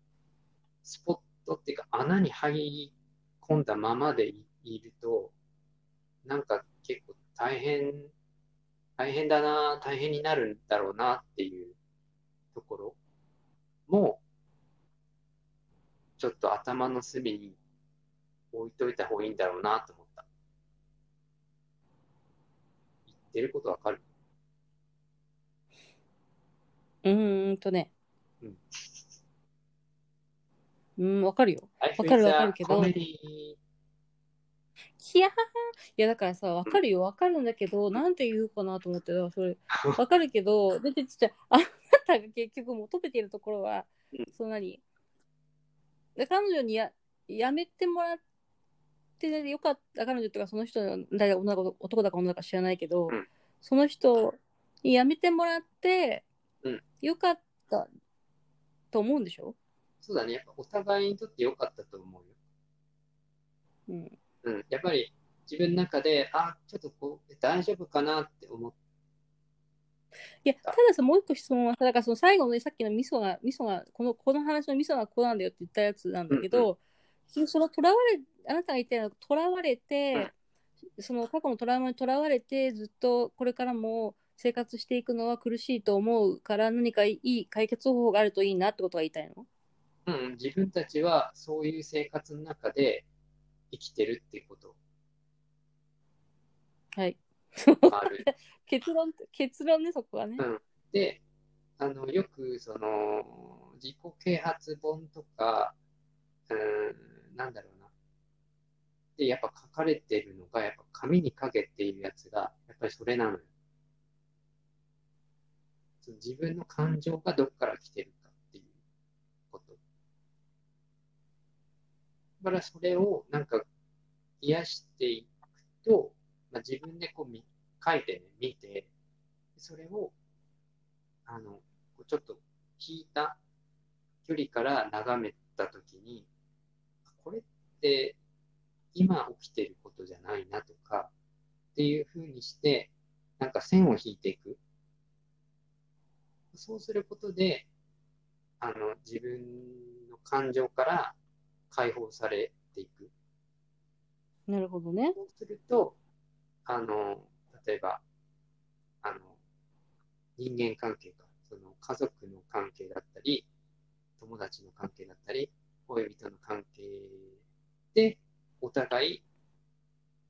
スポットっていうか穴に入り込んだままでいると、なんか結構大変大変だな、大変になるんだろうなっていうところもちょっと頭の隅に置いといた方がいいんだろうなと思って、出ることわかる？うーんとね、うん、うん、わかるよ、わかるわかるけど、いやー、いやだからさ、わかるよ、わかるんだけど、うん、なんて言うかなと思ってた、それわかるけど、だってちっちゃいあなたが結局求めているところは、うん、そんなに、で彼女にや、やめてもらっってよかった彼女とか、その人誰女だか男だか女だか知らないけど、うん、その人に辞めてもらってよかったと思うんでしょ、うん、そうだね、やっぱお互いにとってよかったと思うよ、うんうん、やっぱり自分の中であちょっとこう大丈夫かなって思って、いやたださ、もう一個質問はだからその最後の、ね、さっきのミソがミソがこのこの話のミソがこうなんだよって言ったやつなんだけど、うんうん、そのとらわれあなたが言ったようなとらわれて、うん、その過去のトラウマにとらわれてずっとこれからも生活していくのは苦しいと思うから、何かいい解決方法があるといいなってことは言いたいの？うん、自分たちはそういう生活の中で生きてるっていうこと、はいある結論、結論ね、そこはね、うん、であのよくその自己啓発本とか、うん、なんだろうなでやっぱ書かれてるのがやっぱ紙に書けっていうやつがやっぱりそれなのよ。自分の感情がどこから来てるかっていうこと、だからそれをなんか癒していくと、まあ、自分でこう見書いてね、見て、それを、あの、ちょっと引いた距離から眺めたときに、これって今起きてることじゃないなとか、っていうふうにして、なんか線を引いていく。そうすることで、あの、自分の感情から解放されていく。なるほどね。そうすると、あの、例えばあの人間関係か、その家族の関係だったり友達の関係だったり恋人の関係でお互い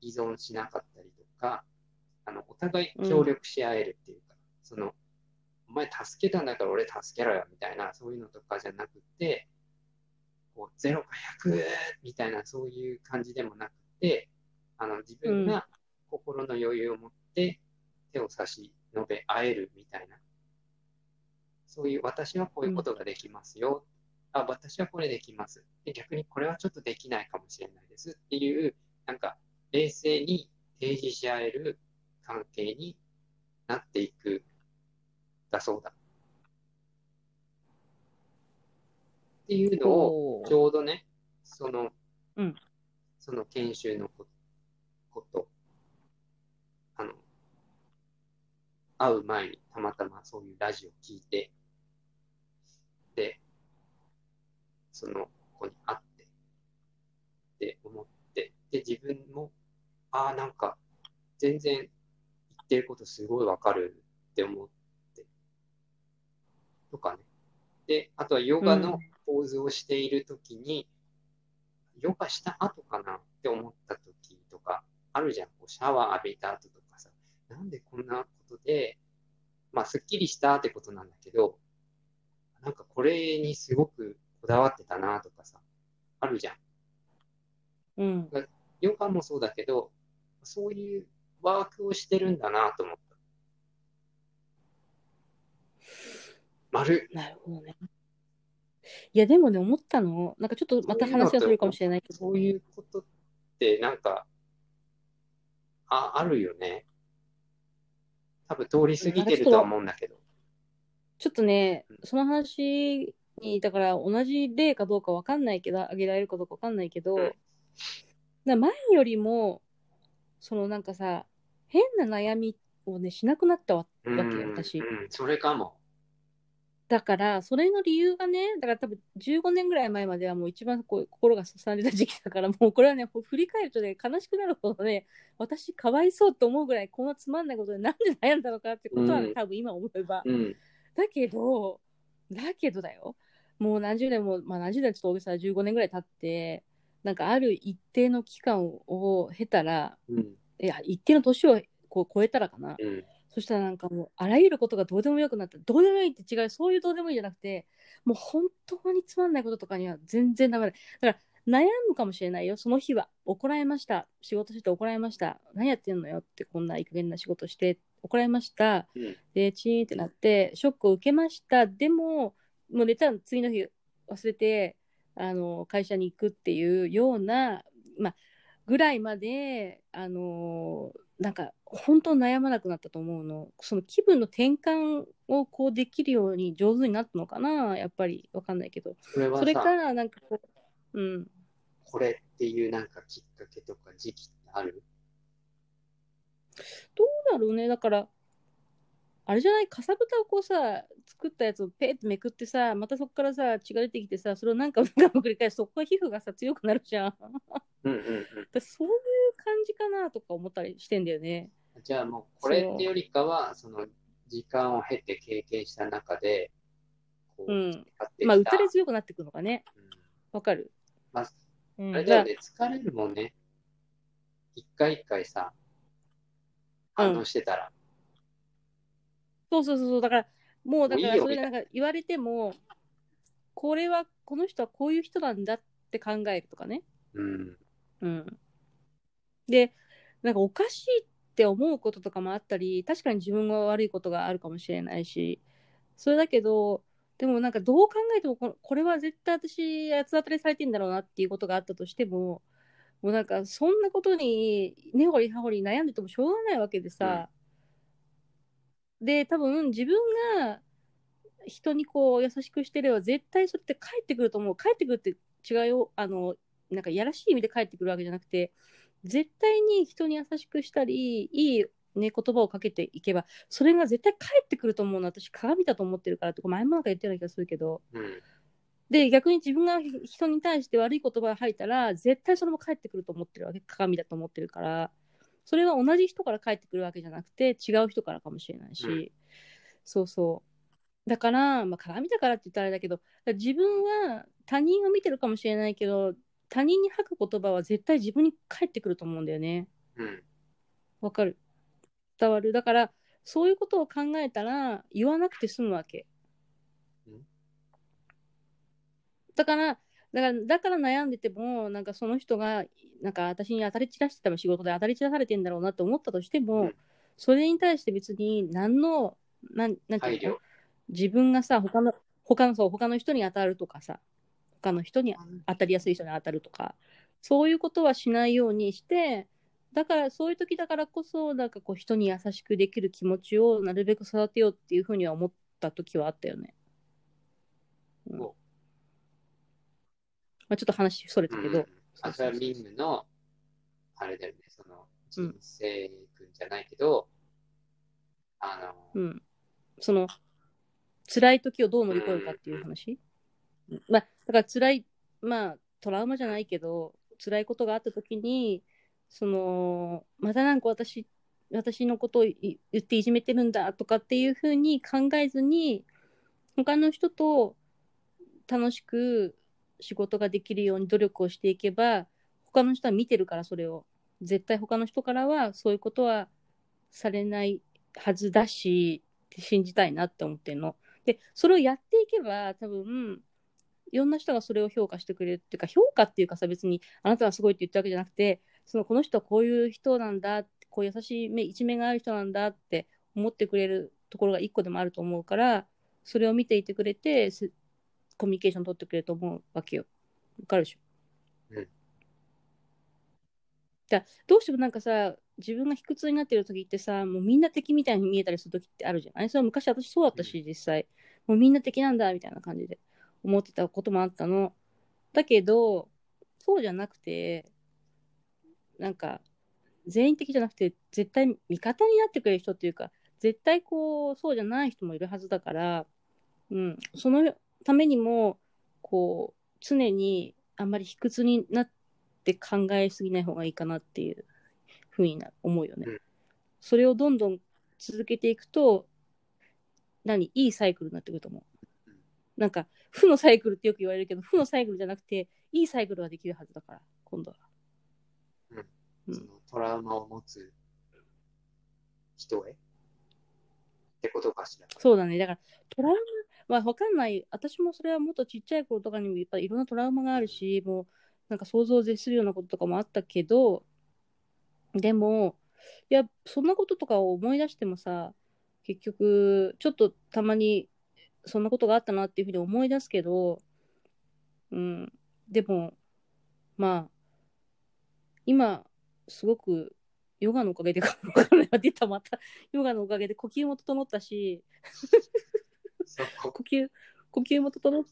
依存しなかったりとか、あのお互い協力し合えるっていうか、うん、そのお前助けたんだから俺助けろよみたいな、そういうのとかじゃなくて、こうゼロかひゃくみたいなそういう感じでもなくて、あの自分が心の余裕を持ってで手を差し伸べ合えるみたいな、そういう私はこういうことができますよ、うん、あ私はこれできますで、逆にこれはちょっとできないかもしれないですっていう、なんか冷静に提示し合える関係になっていくだそうだっていうのをちょうどね、その、うん、その研修のことあの会う前にたまたまそういうラジオを聞いて、でその子に会ってって思って、で自分もああなんか全然言ってることすごいわかるって思ってとかね。であとはヨガのポーズをしているときに、うん、ヨガした後かなって思ったときとかあるじゃん、こうシャワー浴びた後とかさ、なんでこんなことで、まあすっきりしたってことなんだけど、なんかこれにすごくこだわってたなとかさ、あるじゃん。うん。ヨガもそうだけど、そういうワークをしてるんだなと思った。丸。なるほどね。いやでもね、思ったの、なんかちょっとまた話がするかもしれないけど、そういうことってなんか。あ, あるよね。多分通り過ぎてるとは思うんだけど。ちょっとね、うん、その話にだから同じ例かどうかわかんないけど、あげられるかどうかわかんないけど、うん、だ前よりもそのなんかさ、変な悩みをねしなくなったわけよ私、うん。それかも。だからそれの理由がね、だから多分じゅうごねんぐらい前まではもう一番こう心がすさんでた時期だから、もうこれはね振り返るとね悲しくなるほどね、私かわいそうと思うぐらいこんなつまんないことでなんで悩んだのかってことはね、うん、多分今思えば、うん、だけどだけどだよ、もう何十年もまあ何十年ちょっと大げさじゅうごねんぐらい経って、なんかある一定の期間を経たら、うん、いや一定の年をこう超えたらかな、うん、そしたらなんかもうあらゆることがどうでもよくなった。どうでもいいって違う、そういうどうでもいいじゃなくて、もう本当につまんないこととかには全然ダメだ。だから悩むかもしれないよ、その日は怒られました、仕事して怒られました、何やってんのよってこんないい加減な仕事して怒られました、うん、でチーンってなってショックを受けました。でももう寝たら次の日忘れてあの会社に行くっていうような、まあぐらいまで、あのー、なんか本当悩まなくなったと思うの。その気分の転換をこうできるように上手になったのかな、やっぱりわかんないけど。それはさ、それからなんかこう、うん、これっていうなんかきっかけとか時期ってある？どうだろうね。だからあれじゃない、かさぶたをこうさ作ったやつをペーってめくってさ、またそこからさ血が出てきてさ、それを何回も繰り返して、そこは皮膚がさ強くなるじゃん。うんうんうん、だそういう感じかなとか思ったりしてんだよね。じゃあもうこれってよりかはその時間を経て経験した中でこう、うん、まあ打たれ強くなってくるのかね。わ、うん、かる。まあ、あれだよね、うん、疲れるもんね。一回一回さ反応してたら。うん、そうそうそう、だからもうだからそれなんか言われても、これはこの人はこういう人なんだって考えるとかね。うんうん、でなんかおかしいって思うこととかもあったり、確かに自分が悪いことがあるかもしれないし、それだけどでもなんかどう考えてもこれは絶対私八つ当たりされてんだろうなっていうことがあったとしても、もうなんかそんなことに根掘り葉掘り悩んでてもしょうがないわけでさ。うんで多分自分が人にこう優しくしてれば絶対それって返ってくると思う。返ってくるって違うよ、あのなんかやらしい意味で返ってくるわけじゃなくて、絶対に人に優しくしたりいい、ね、言葉をかけていけばそれが絶対返ってくると思うの。私鏡だと思ってるからとか前もなんか言ってる気がするけど、うん、で逆に自分が人に対して悪い言葉を吐いたら絶対それも返ってくると思ってるわけ。鏡だと思ってるから、それは同じ人から返ってくるわけじゃなくて違う人からかもしれないし、うん、そうそうだから、まあ、鏡だからって言ったらあれだけど、自分は他人を見てるかもしれないけど、他人に吐く言葉は絶対自分に返ってくると思うんだよね。うん、わかる、伝わる。だからそういうことを考えたら言わなくて済むわけ、うん、だからだから、だから悩んでても、なんかその人が、なんか私に当たり散らしてたも仕事で当たり散らされてんだろうなと思ったとしても、うん、それに対して別に何の、なん、なんていうの、自分がさ、他の、他の、そう、他の人に当たるとかさ、他の人に当たりやすい人に当たるとか、そういうことはしないようにして、だからそういう時だからこそ、なんかこう人に優しくできる気持ちをなるべく育てようっていうふうには思った時はあったよね。うんまあ、ちょっと話それたけど、うん、あとはミングのあれだよね、その人生くんじゃないけど、うん、あの、うん、その辛い時をどう乗り越えるかっていう話、うん、まあだから辛い、まあトラウマじゃないけど辛いことがあった時に、そのまたなんか私私のことを言っていじめてるんだとかっていう風に考えずに、他の人と楽しく仕事ができるように努力をしていけば、他の人は見てるから、それを絶対他の人からはそういうことはされないはずだしって信じたいなって思ってるので、それをやっていけば多分いろんな人がそれを評価してくれるっていうか、評価っていうかさ、別にあなたはすごいって言ったわけじゃなくて、そのこの人はこういう人なんだ、こう優しい目一面がある人なんだって思ってくれるところが一個でもあると思うから、それを見ていてくれてコミュニケーション取ってくれると思うわけよ。わかるでしょ、うん、だどうしてもなんかさ、自分が卑屈になってる時ってさ、もうみんな敵みたいに見えたりする時ってあるじゃない。それは昔私そうだったし、うん、実際もうみんな敵なんだみたいな感じで思ってたこともあったのだけど、そうじゃなくて、なんか全員敵じゃなくて絶対味方になってくれる人っていうか、絶対こうそうじゃない人もいるはずだから、うん、そのためにもこう常にあんまり卑屈になって考えすぎない方がいいかなっていうふうに思うよね、うん、それをどんどん続けていくと何いいサイクルになってくると思う。なんか負のサイクルってよく言われるけど、負のサイクルじゃなくていいサイクルができるはずだから今度は、うんうん、そのトラウマを持つ人へってことかしら。そうだね。だからトラウマまあ、分かんない。私もそれはもっとちっちゃい頃とかにもやっぱりいろんなトラウマがあるし、もうなんか想像を絶するようなこととかもあったけど、でもいやそんなこととかを思い出してもさ、結局ちょっとたまにそんなことがあったなっていうふうに思い出すけど、うん、でもまあ今すごくヨガのおかげで出た、またヨガのおかげで呼吸も整ったし呼吸呼吸も整っ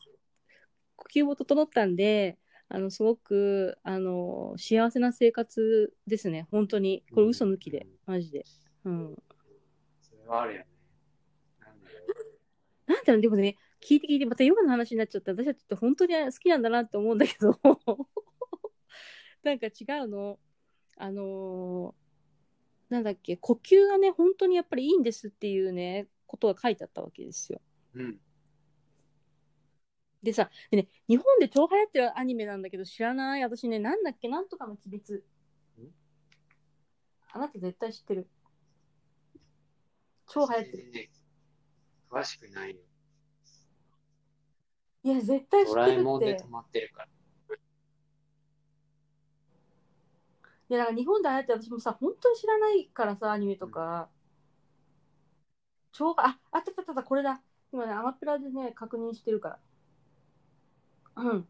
呼吸も整ったんで、あのすごくあの幸せな生活ですね、本当にこれ嘘抜きで、うん、マジで、うん、それはあるよね。なんだろうなんだろうでもね、聞いて聞いてまたヨガの話になっちゃった。私はちょっと本当に好きなんだなって思うんだけどなんか違うの、あのー、なんだっけ、呼吸がね本当にやっぱりいいんですっていうねことが書いてあったわけですよ、うん、でさで、ね、日本で超流行ってるアニメなんだけど知らない、私ね、なんだっけ、なんとかの秘密、あなた絶対知ってる、超流行ってる、ね、詳しくないよ。いや絶対知ってるって、ドラえもんで止まってるから。いやだから日本で流行って、私もさ本当に知らないからさアニメとか、うん、超ああったったったこれだ、今ねアマプラでね確認してるから、うん、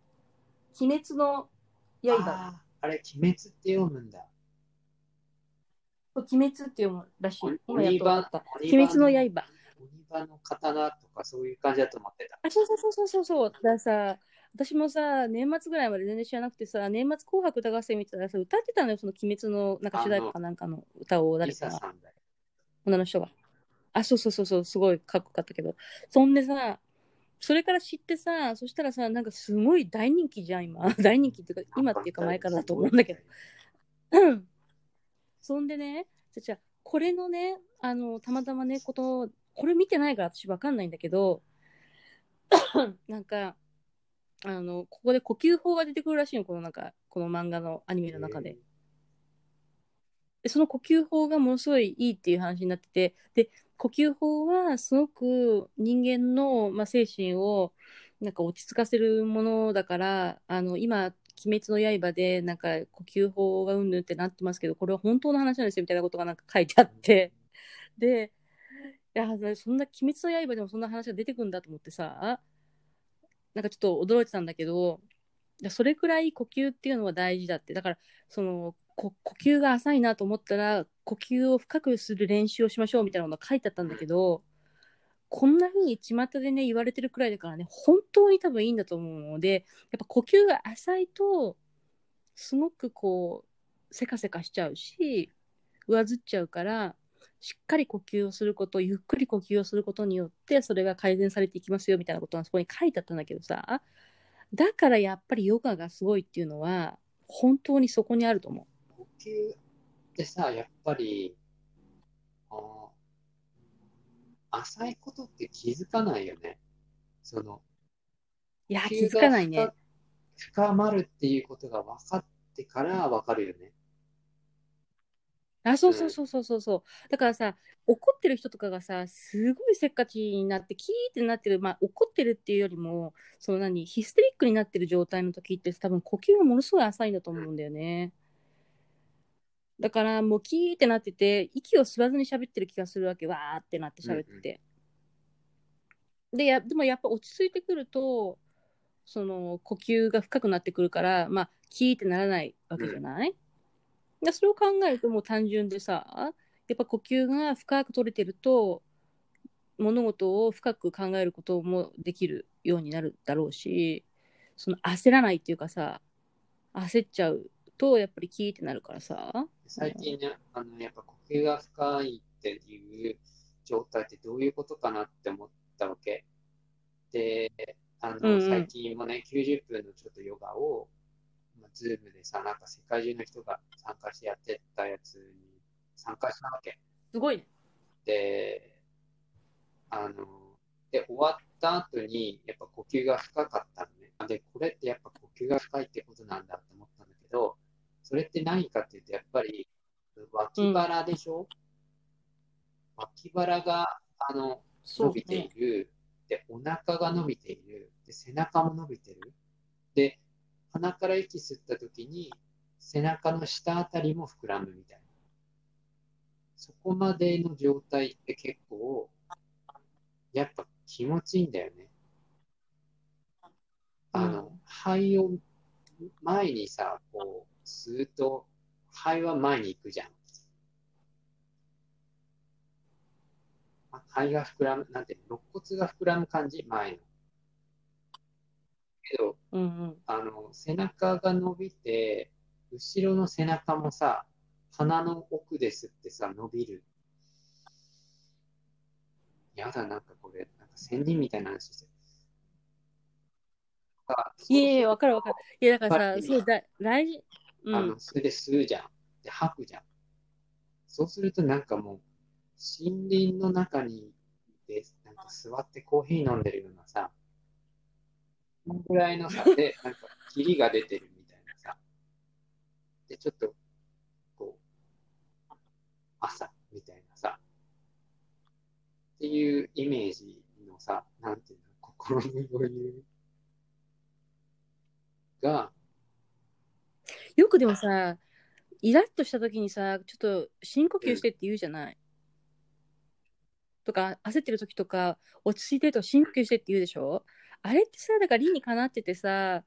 鬼滅の刃、ああれ鬼滅って読むんだ、鬼滅って読むらしい、鬼刃だった、鬼滅の刃、鬼刃の刀とかそういう感じだと思ってた。あ、そうそうそうそうそう。だからさ、私もさ、年末ぐらいまで全然知らなくてさ、年末紅白歌合戦見てたらさ、歌ってたのよ、その鬼滅のなんか主題歌かなんかの歌を誰かが、女の人が。あ、そうそうそうそう、すごいかっこよかったけど。そんでさ、それから知ってさ、そしたらさ、なんかすごい大人気じゃん、今。大人気っていうか、今っていうか前からだと思うんだけど。うん。そんでね、じゃあ、これのね、あの、たまたまね、こと、これ見てないから私分かんないんだけどなんかあのここで呼吸法が出てくるらしいの、このなんかこの漫画のアニメの中で、でその呼吸法がものすごいいいっていう話になってて、で呼吸法はすごく人間の、まあ、精神をなんか落ち着かせるものだから、あの今鬼滅の刃でなんか呼吸法がうんぬんってなってますけど、これは本当の話なんですよみたいなことがなんか書いてあってでいやそんな鬼滅の刃でもそんな話が出てくるんだと思ってさ、なんかちょっと驚いてたんだけど、それくらい呼吸っていうのは大事だって。だからその呼吸が浅いなと思ったら呼吸を深くする練習をしましょうみたいなのが書いてあったんだけど、こんな風に巷でね言われてるくらいだからね、本当に多分いいんだと思うので、やっぱ呼吸が浅いとすごくこうせかせかしちゃうし上ずっちゃうから、しっかり呼吸をすること、ゆっくり呼吸をすることによってそれが改善されていきますよみたいなことがそこに書いてあったんだけどさ、だからやっぱりヨガがすごいっていうのは本当にそこにあると思う。呼吸ってさ、やっぱりあ浅いことって気づかないよね。そのいや気づかないね。深まるっていうことが分かってから分かるよね。あ、そうそうそうそうそうそう。だからさ、怒ってる人とかがさすごいせっかちになってキーってなってる、まあ怒ってるっていうよりもその何ヒステリックになってる状態の時って多分呼吸がものすごい浅いんだと思うんだよね。だからもうキーってなってて息を吸わずに喋ってる気がするわけ、わーってなって喋ってて、うんうん、でやでもやっぱ落ち着いてくるとその呼吸が深くなってくるから、まあキーってならないわけじゃない、うん、それを考えるともう単純でさ、やっぱ呼吸が深く取れてると物事を深く考えることもできるようになるだろうし、その焦らないっていうかさ、焦っちゃうとやっぱりキーってなるからさ。最近ね、あのやっぱ呼吸が深いっていう状態ってどういうことかなって思ったわけで、あの、うんうん、最近もねきゅうじゅっぷんのちょっとヨガをズームでさ、なんか世界中の人が参加してやってたやつに参加したわけ。すごいね。で、あの、で、終わった後に、やっぱ呼吸が深かったのね。で、これってやっぱ呼吸が深いってことなんだって思ったんだけど、それって何かっていうと、やっぱり脇腹でしょ、うん、脇腹があの伸びている、で、お腹が伸びている、で、背中も伸びてる。で、鼻から息吸ったときに背中の下あたりも膨らむみたいな、そこまでの状態って結構やっぱ気持ちいいんだよね。あの肺を前にさこう吸うと肺は前に行くじゃん。肺が膨らむ、なんていうの、肋骨が膨らむ感じ、前の。けど、うんうん、あの背中が伸びて、後ろの背中もさ、鼻の奥ですってさ、伸びる。やだ、なんかこれ、なんか仙人みたいな話してる。いやいや、わかるわかる。いや、だからさ、そうだ、大事。うん、あのそれで吸うじゃん。で、吐くじゃん。そうすると、なんかもう、森林の中にでなんか座ってコーヒー飲んでるようなさ、このぐらいのさ、で、なんか霧が出てるみたいなさ、で、ちょっと、こう、朝みたいなさ、っていうイメージのさ、なんていうの、心の余裕が、よくでもさ、イラッとした時にさ、ちょっと深呼吸してって言うじゃない、うん、とか焦ってる時とか落ち着いてると深呼吸してって言うでしょ。あれってさ、だから理にかなっててさ、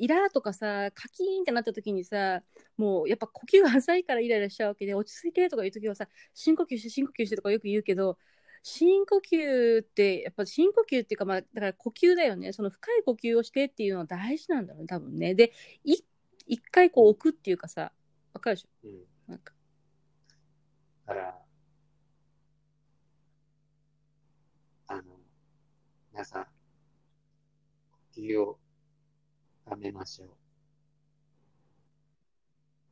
イラーとかさ、カキーンってなった時にさ、もうやっぱ呼吸が浅いからイライラしちゃうわけで、落ち着いてるとかいう時はさ、深呼吸して深呼吸してとかよく言うけど、深呼吸ってやっぱ深呼吸っていうか、まあだから呼吸だよね。その深い呼吸をしてっていうのは大事なんだろうね、多分ね。でい一回こう置くっていうかさ、わかるでしょ、うん、なんかだからあの皆さん呼吸を深めましょ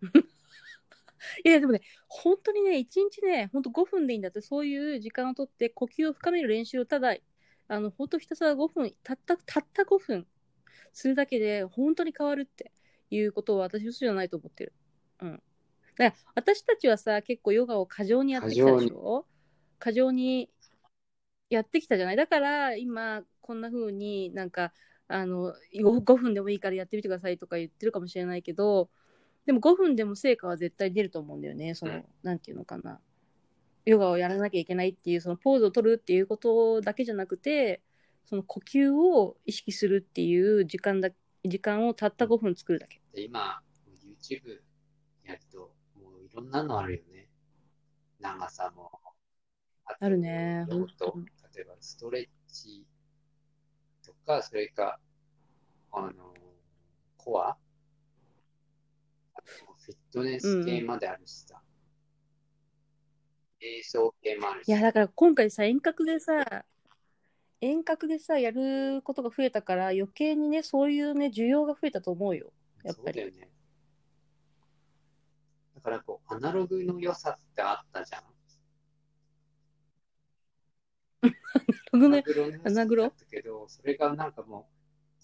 う。いやでもね、本当にね、いちにちね、本当ごふんでいいんだって。そういう時間をとって呼吸を深める練習をただあの本当ひたすらごふん、たったたったごふんするだけで本当に変わるっていうことを、私嘘じゃないと思ってる。うん。だから私たちはさ、結構ヨガを過剰にやってきたでしょ。過剰にやってきたじゃない。だから今こんな風になんかあのごふんでもいいからやってみてくださいとか言ってるかもしれないけど、でもごふんでも成果は絶対出ると思うんだよね。その、うん、なんていうのかな、ヨガをやらなきゃいけないっていう、そのポーズを取るっていうことだけじゃなくて、その呼吸を意識するっていう時間だ時間をたったごふん作るだけ。で今 YouTube やるともういろんなのあるよね。長さもあるね。例えばストレッチとか、それかあのコア、フィットネス系まであるしさ、うん、映像系もあるし。いやだから今回さ、遠隔でさ遠隔でさやることが増えたから、余計にね、そういうね需要が増えたと思うよ、やっぱり。そうだよね。だからこうアナログの良さってあったじゃん。穴黒の穴黒だったけど、それがなんかも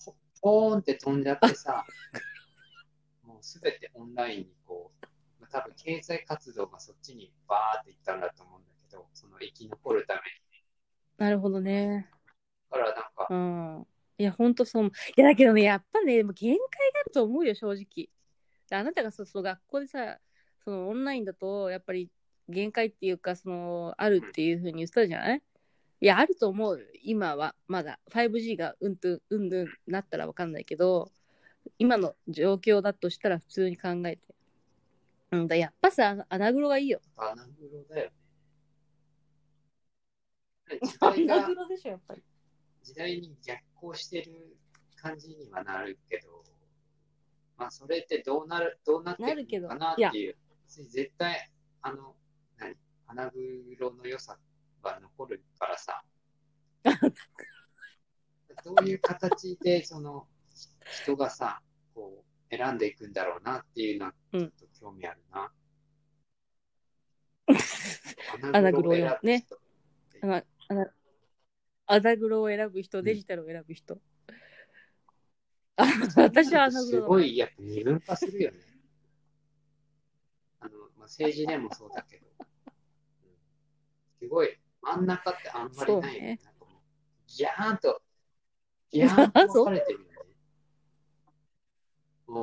うポーンって飛んじゃってさ、もうすべてオンラインにこう、多分経済活動がそっちにバーっていったんだと思うんだけど、その生き残るために。なるほどね。だからなんか、うん、いや本当そう。いやだけどね、やっぱね、もう限界があると思うよ、正直。あなたがそうそう学校でさ、そのオンラインだとやっぱり限界っていうか、そのあるっていうふうに言ってたじゃない。うん、いやあると思う。今はまだ ファイブジー がうんとうんぬんなったら分かんないけど、今の状況だとしたら普通に考えて、うんだ、やっぱさ穴黒がいいよ。穴黒だよね。時代が穴黒でしょ、やっぱり。時代に逆行してる感じにはなるけど、まあそれってどうなるどうなってるのかなっていう。絶対あの何穴黒の良さが残るからさ。どういう形でその人がさこう選んでいくんだろうなっていうのはちょっと興味あるな。うん、アナグロを選ぶ人、ね、アナグロを選ぶ人、デジタルを選ぶ人。うん、私はアナグロ。すごいやっぱ二分化するよね。あのまあ、政治でもそうだけど、すごい。真ん中ってあんまりないよね。ギャーンとギャーンと分かれてるよね。うん。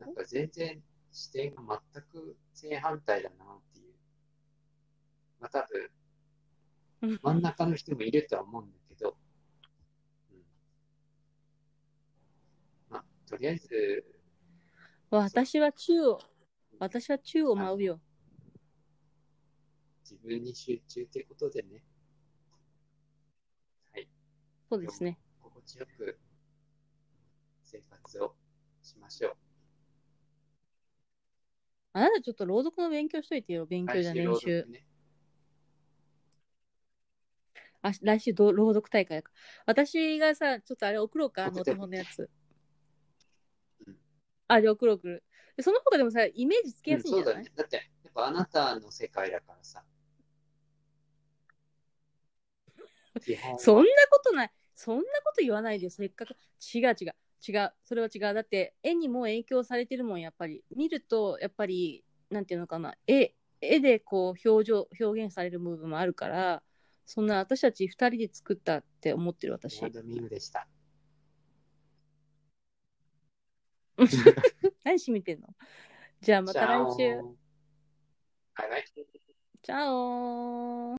なんか全然視点が全く正反対だなっていう。まあ多分真ん中の人もいるとは思うんだけど、うん、まあとりあえず私は中央。私は宙を舞うよ。自分に集中ということでね。はい。そうですね。心地よく生活をしましょう。あなたちょっと朗読の勉強しといてよ。勉強じゃ練習。ね、あ、来週ど朗読大会か。私がさ、ちょっとあれ送ろうか、お手本のやつ。うん、あ、じゃあ送ろう送る。そのほかでもさ、イメージつけやすいんじゃない、うん、そうだね。だって、やっぱあなたの世界だからさ。そんなことない。そんなこと言わないで、せっかく。違う違う。違う、それは違う。だって絵にも影響されてるもん。やっぱり見るとやっぱりなんていうのかな、絵絵でこう表情表現される部分もあるから、そんな私たちふたりで作ったって思ってる。私ランドミングでした。何しみてんの。じゃあまた来週。チャオ。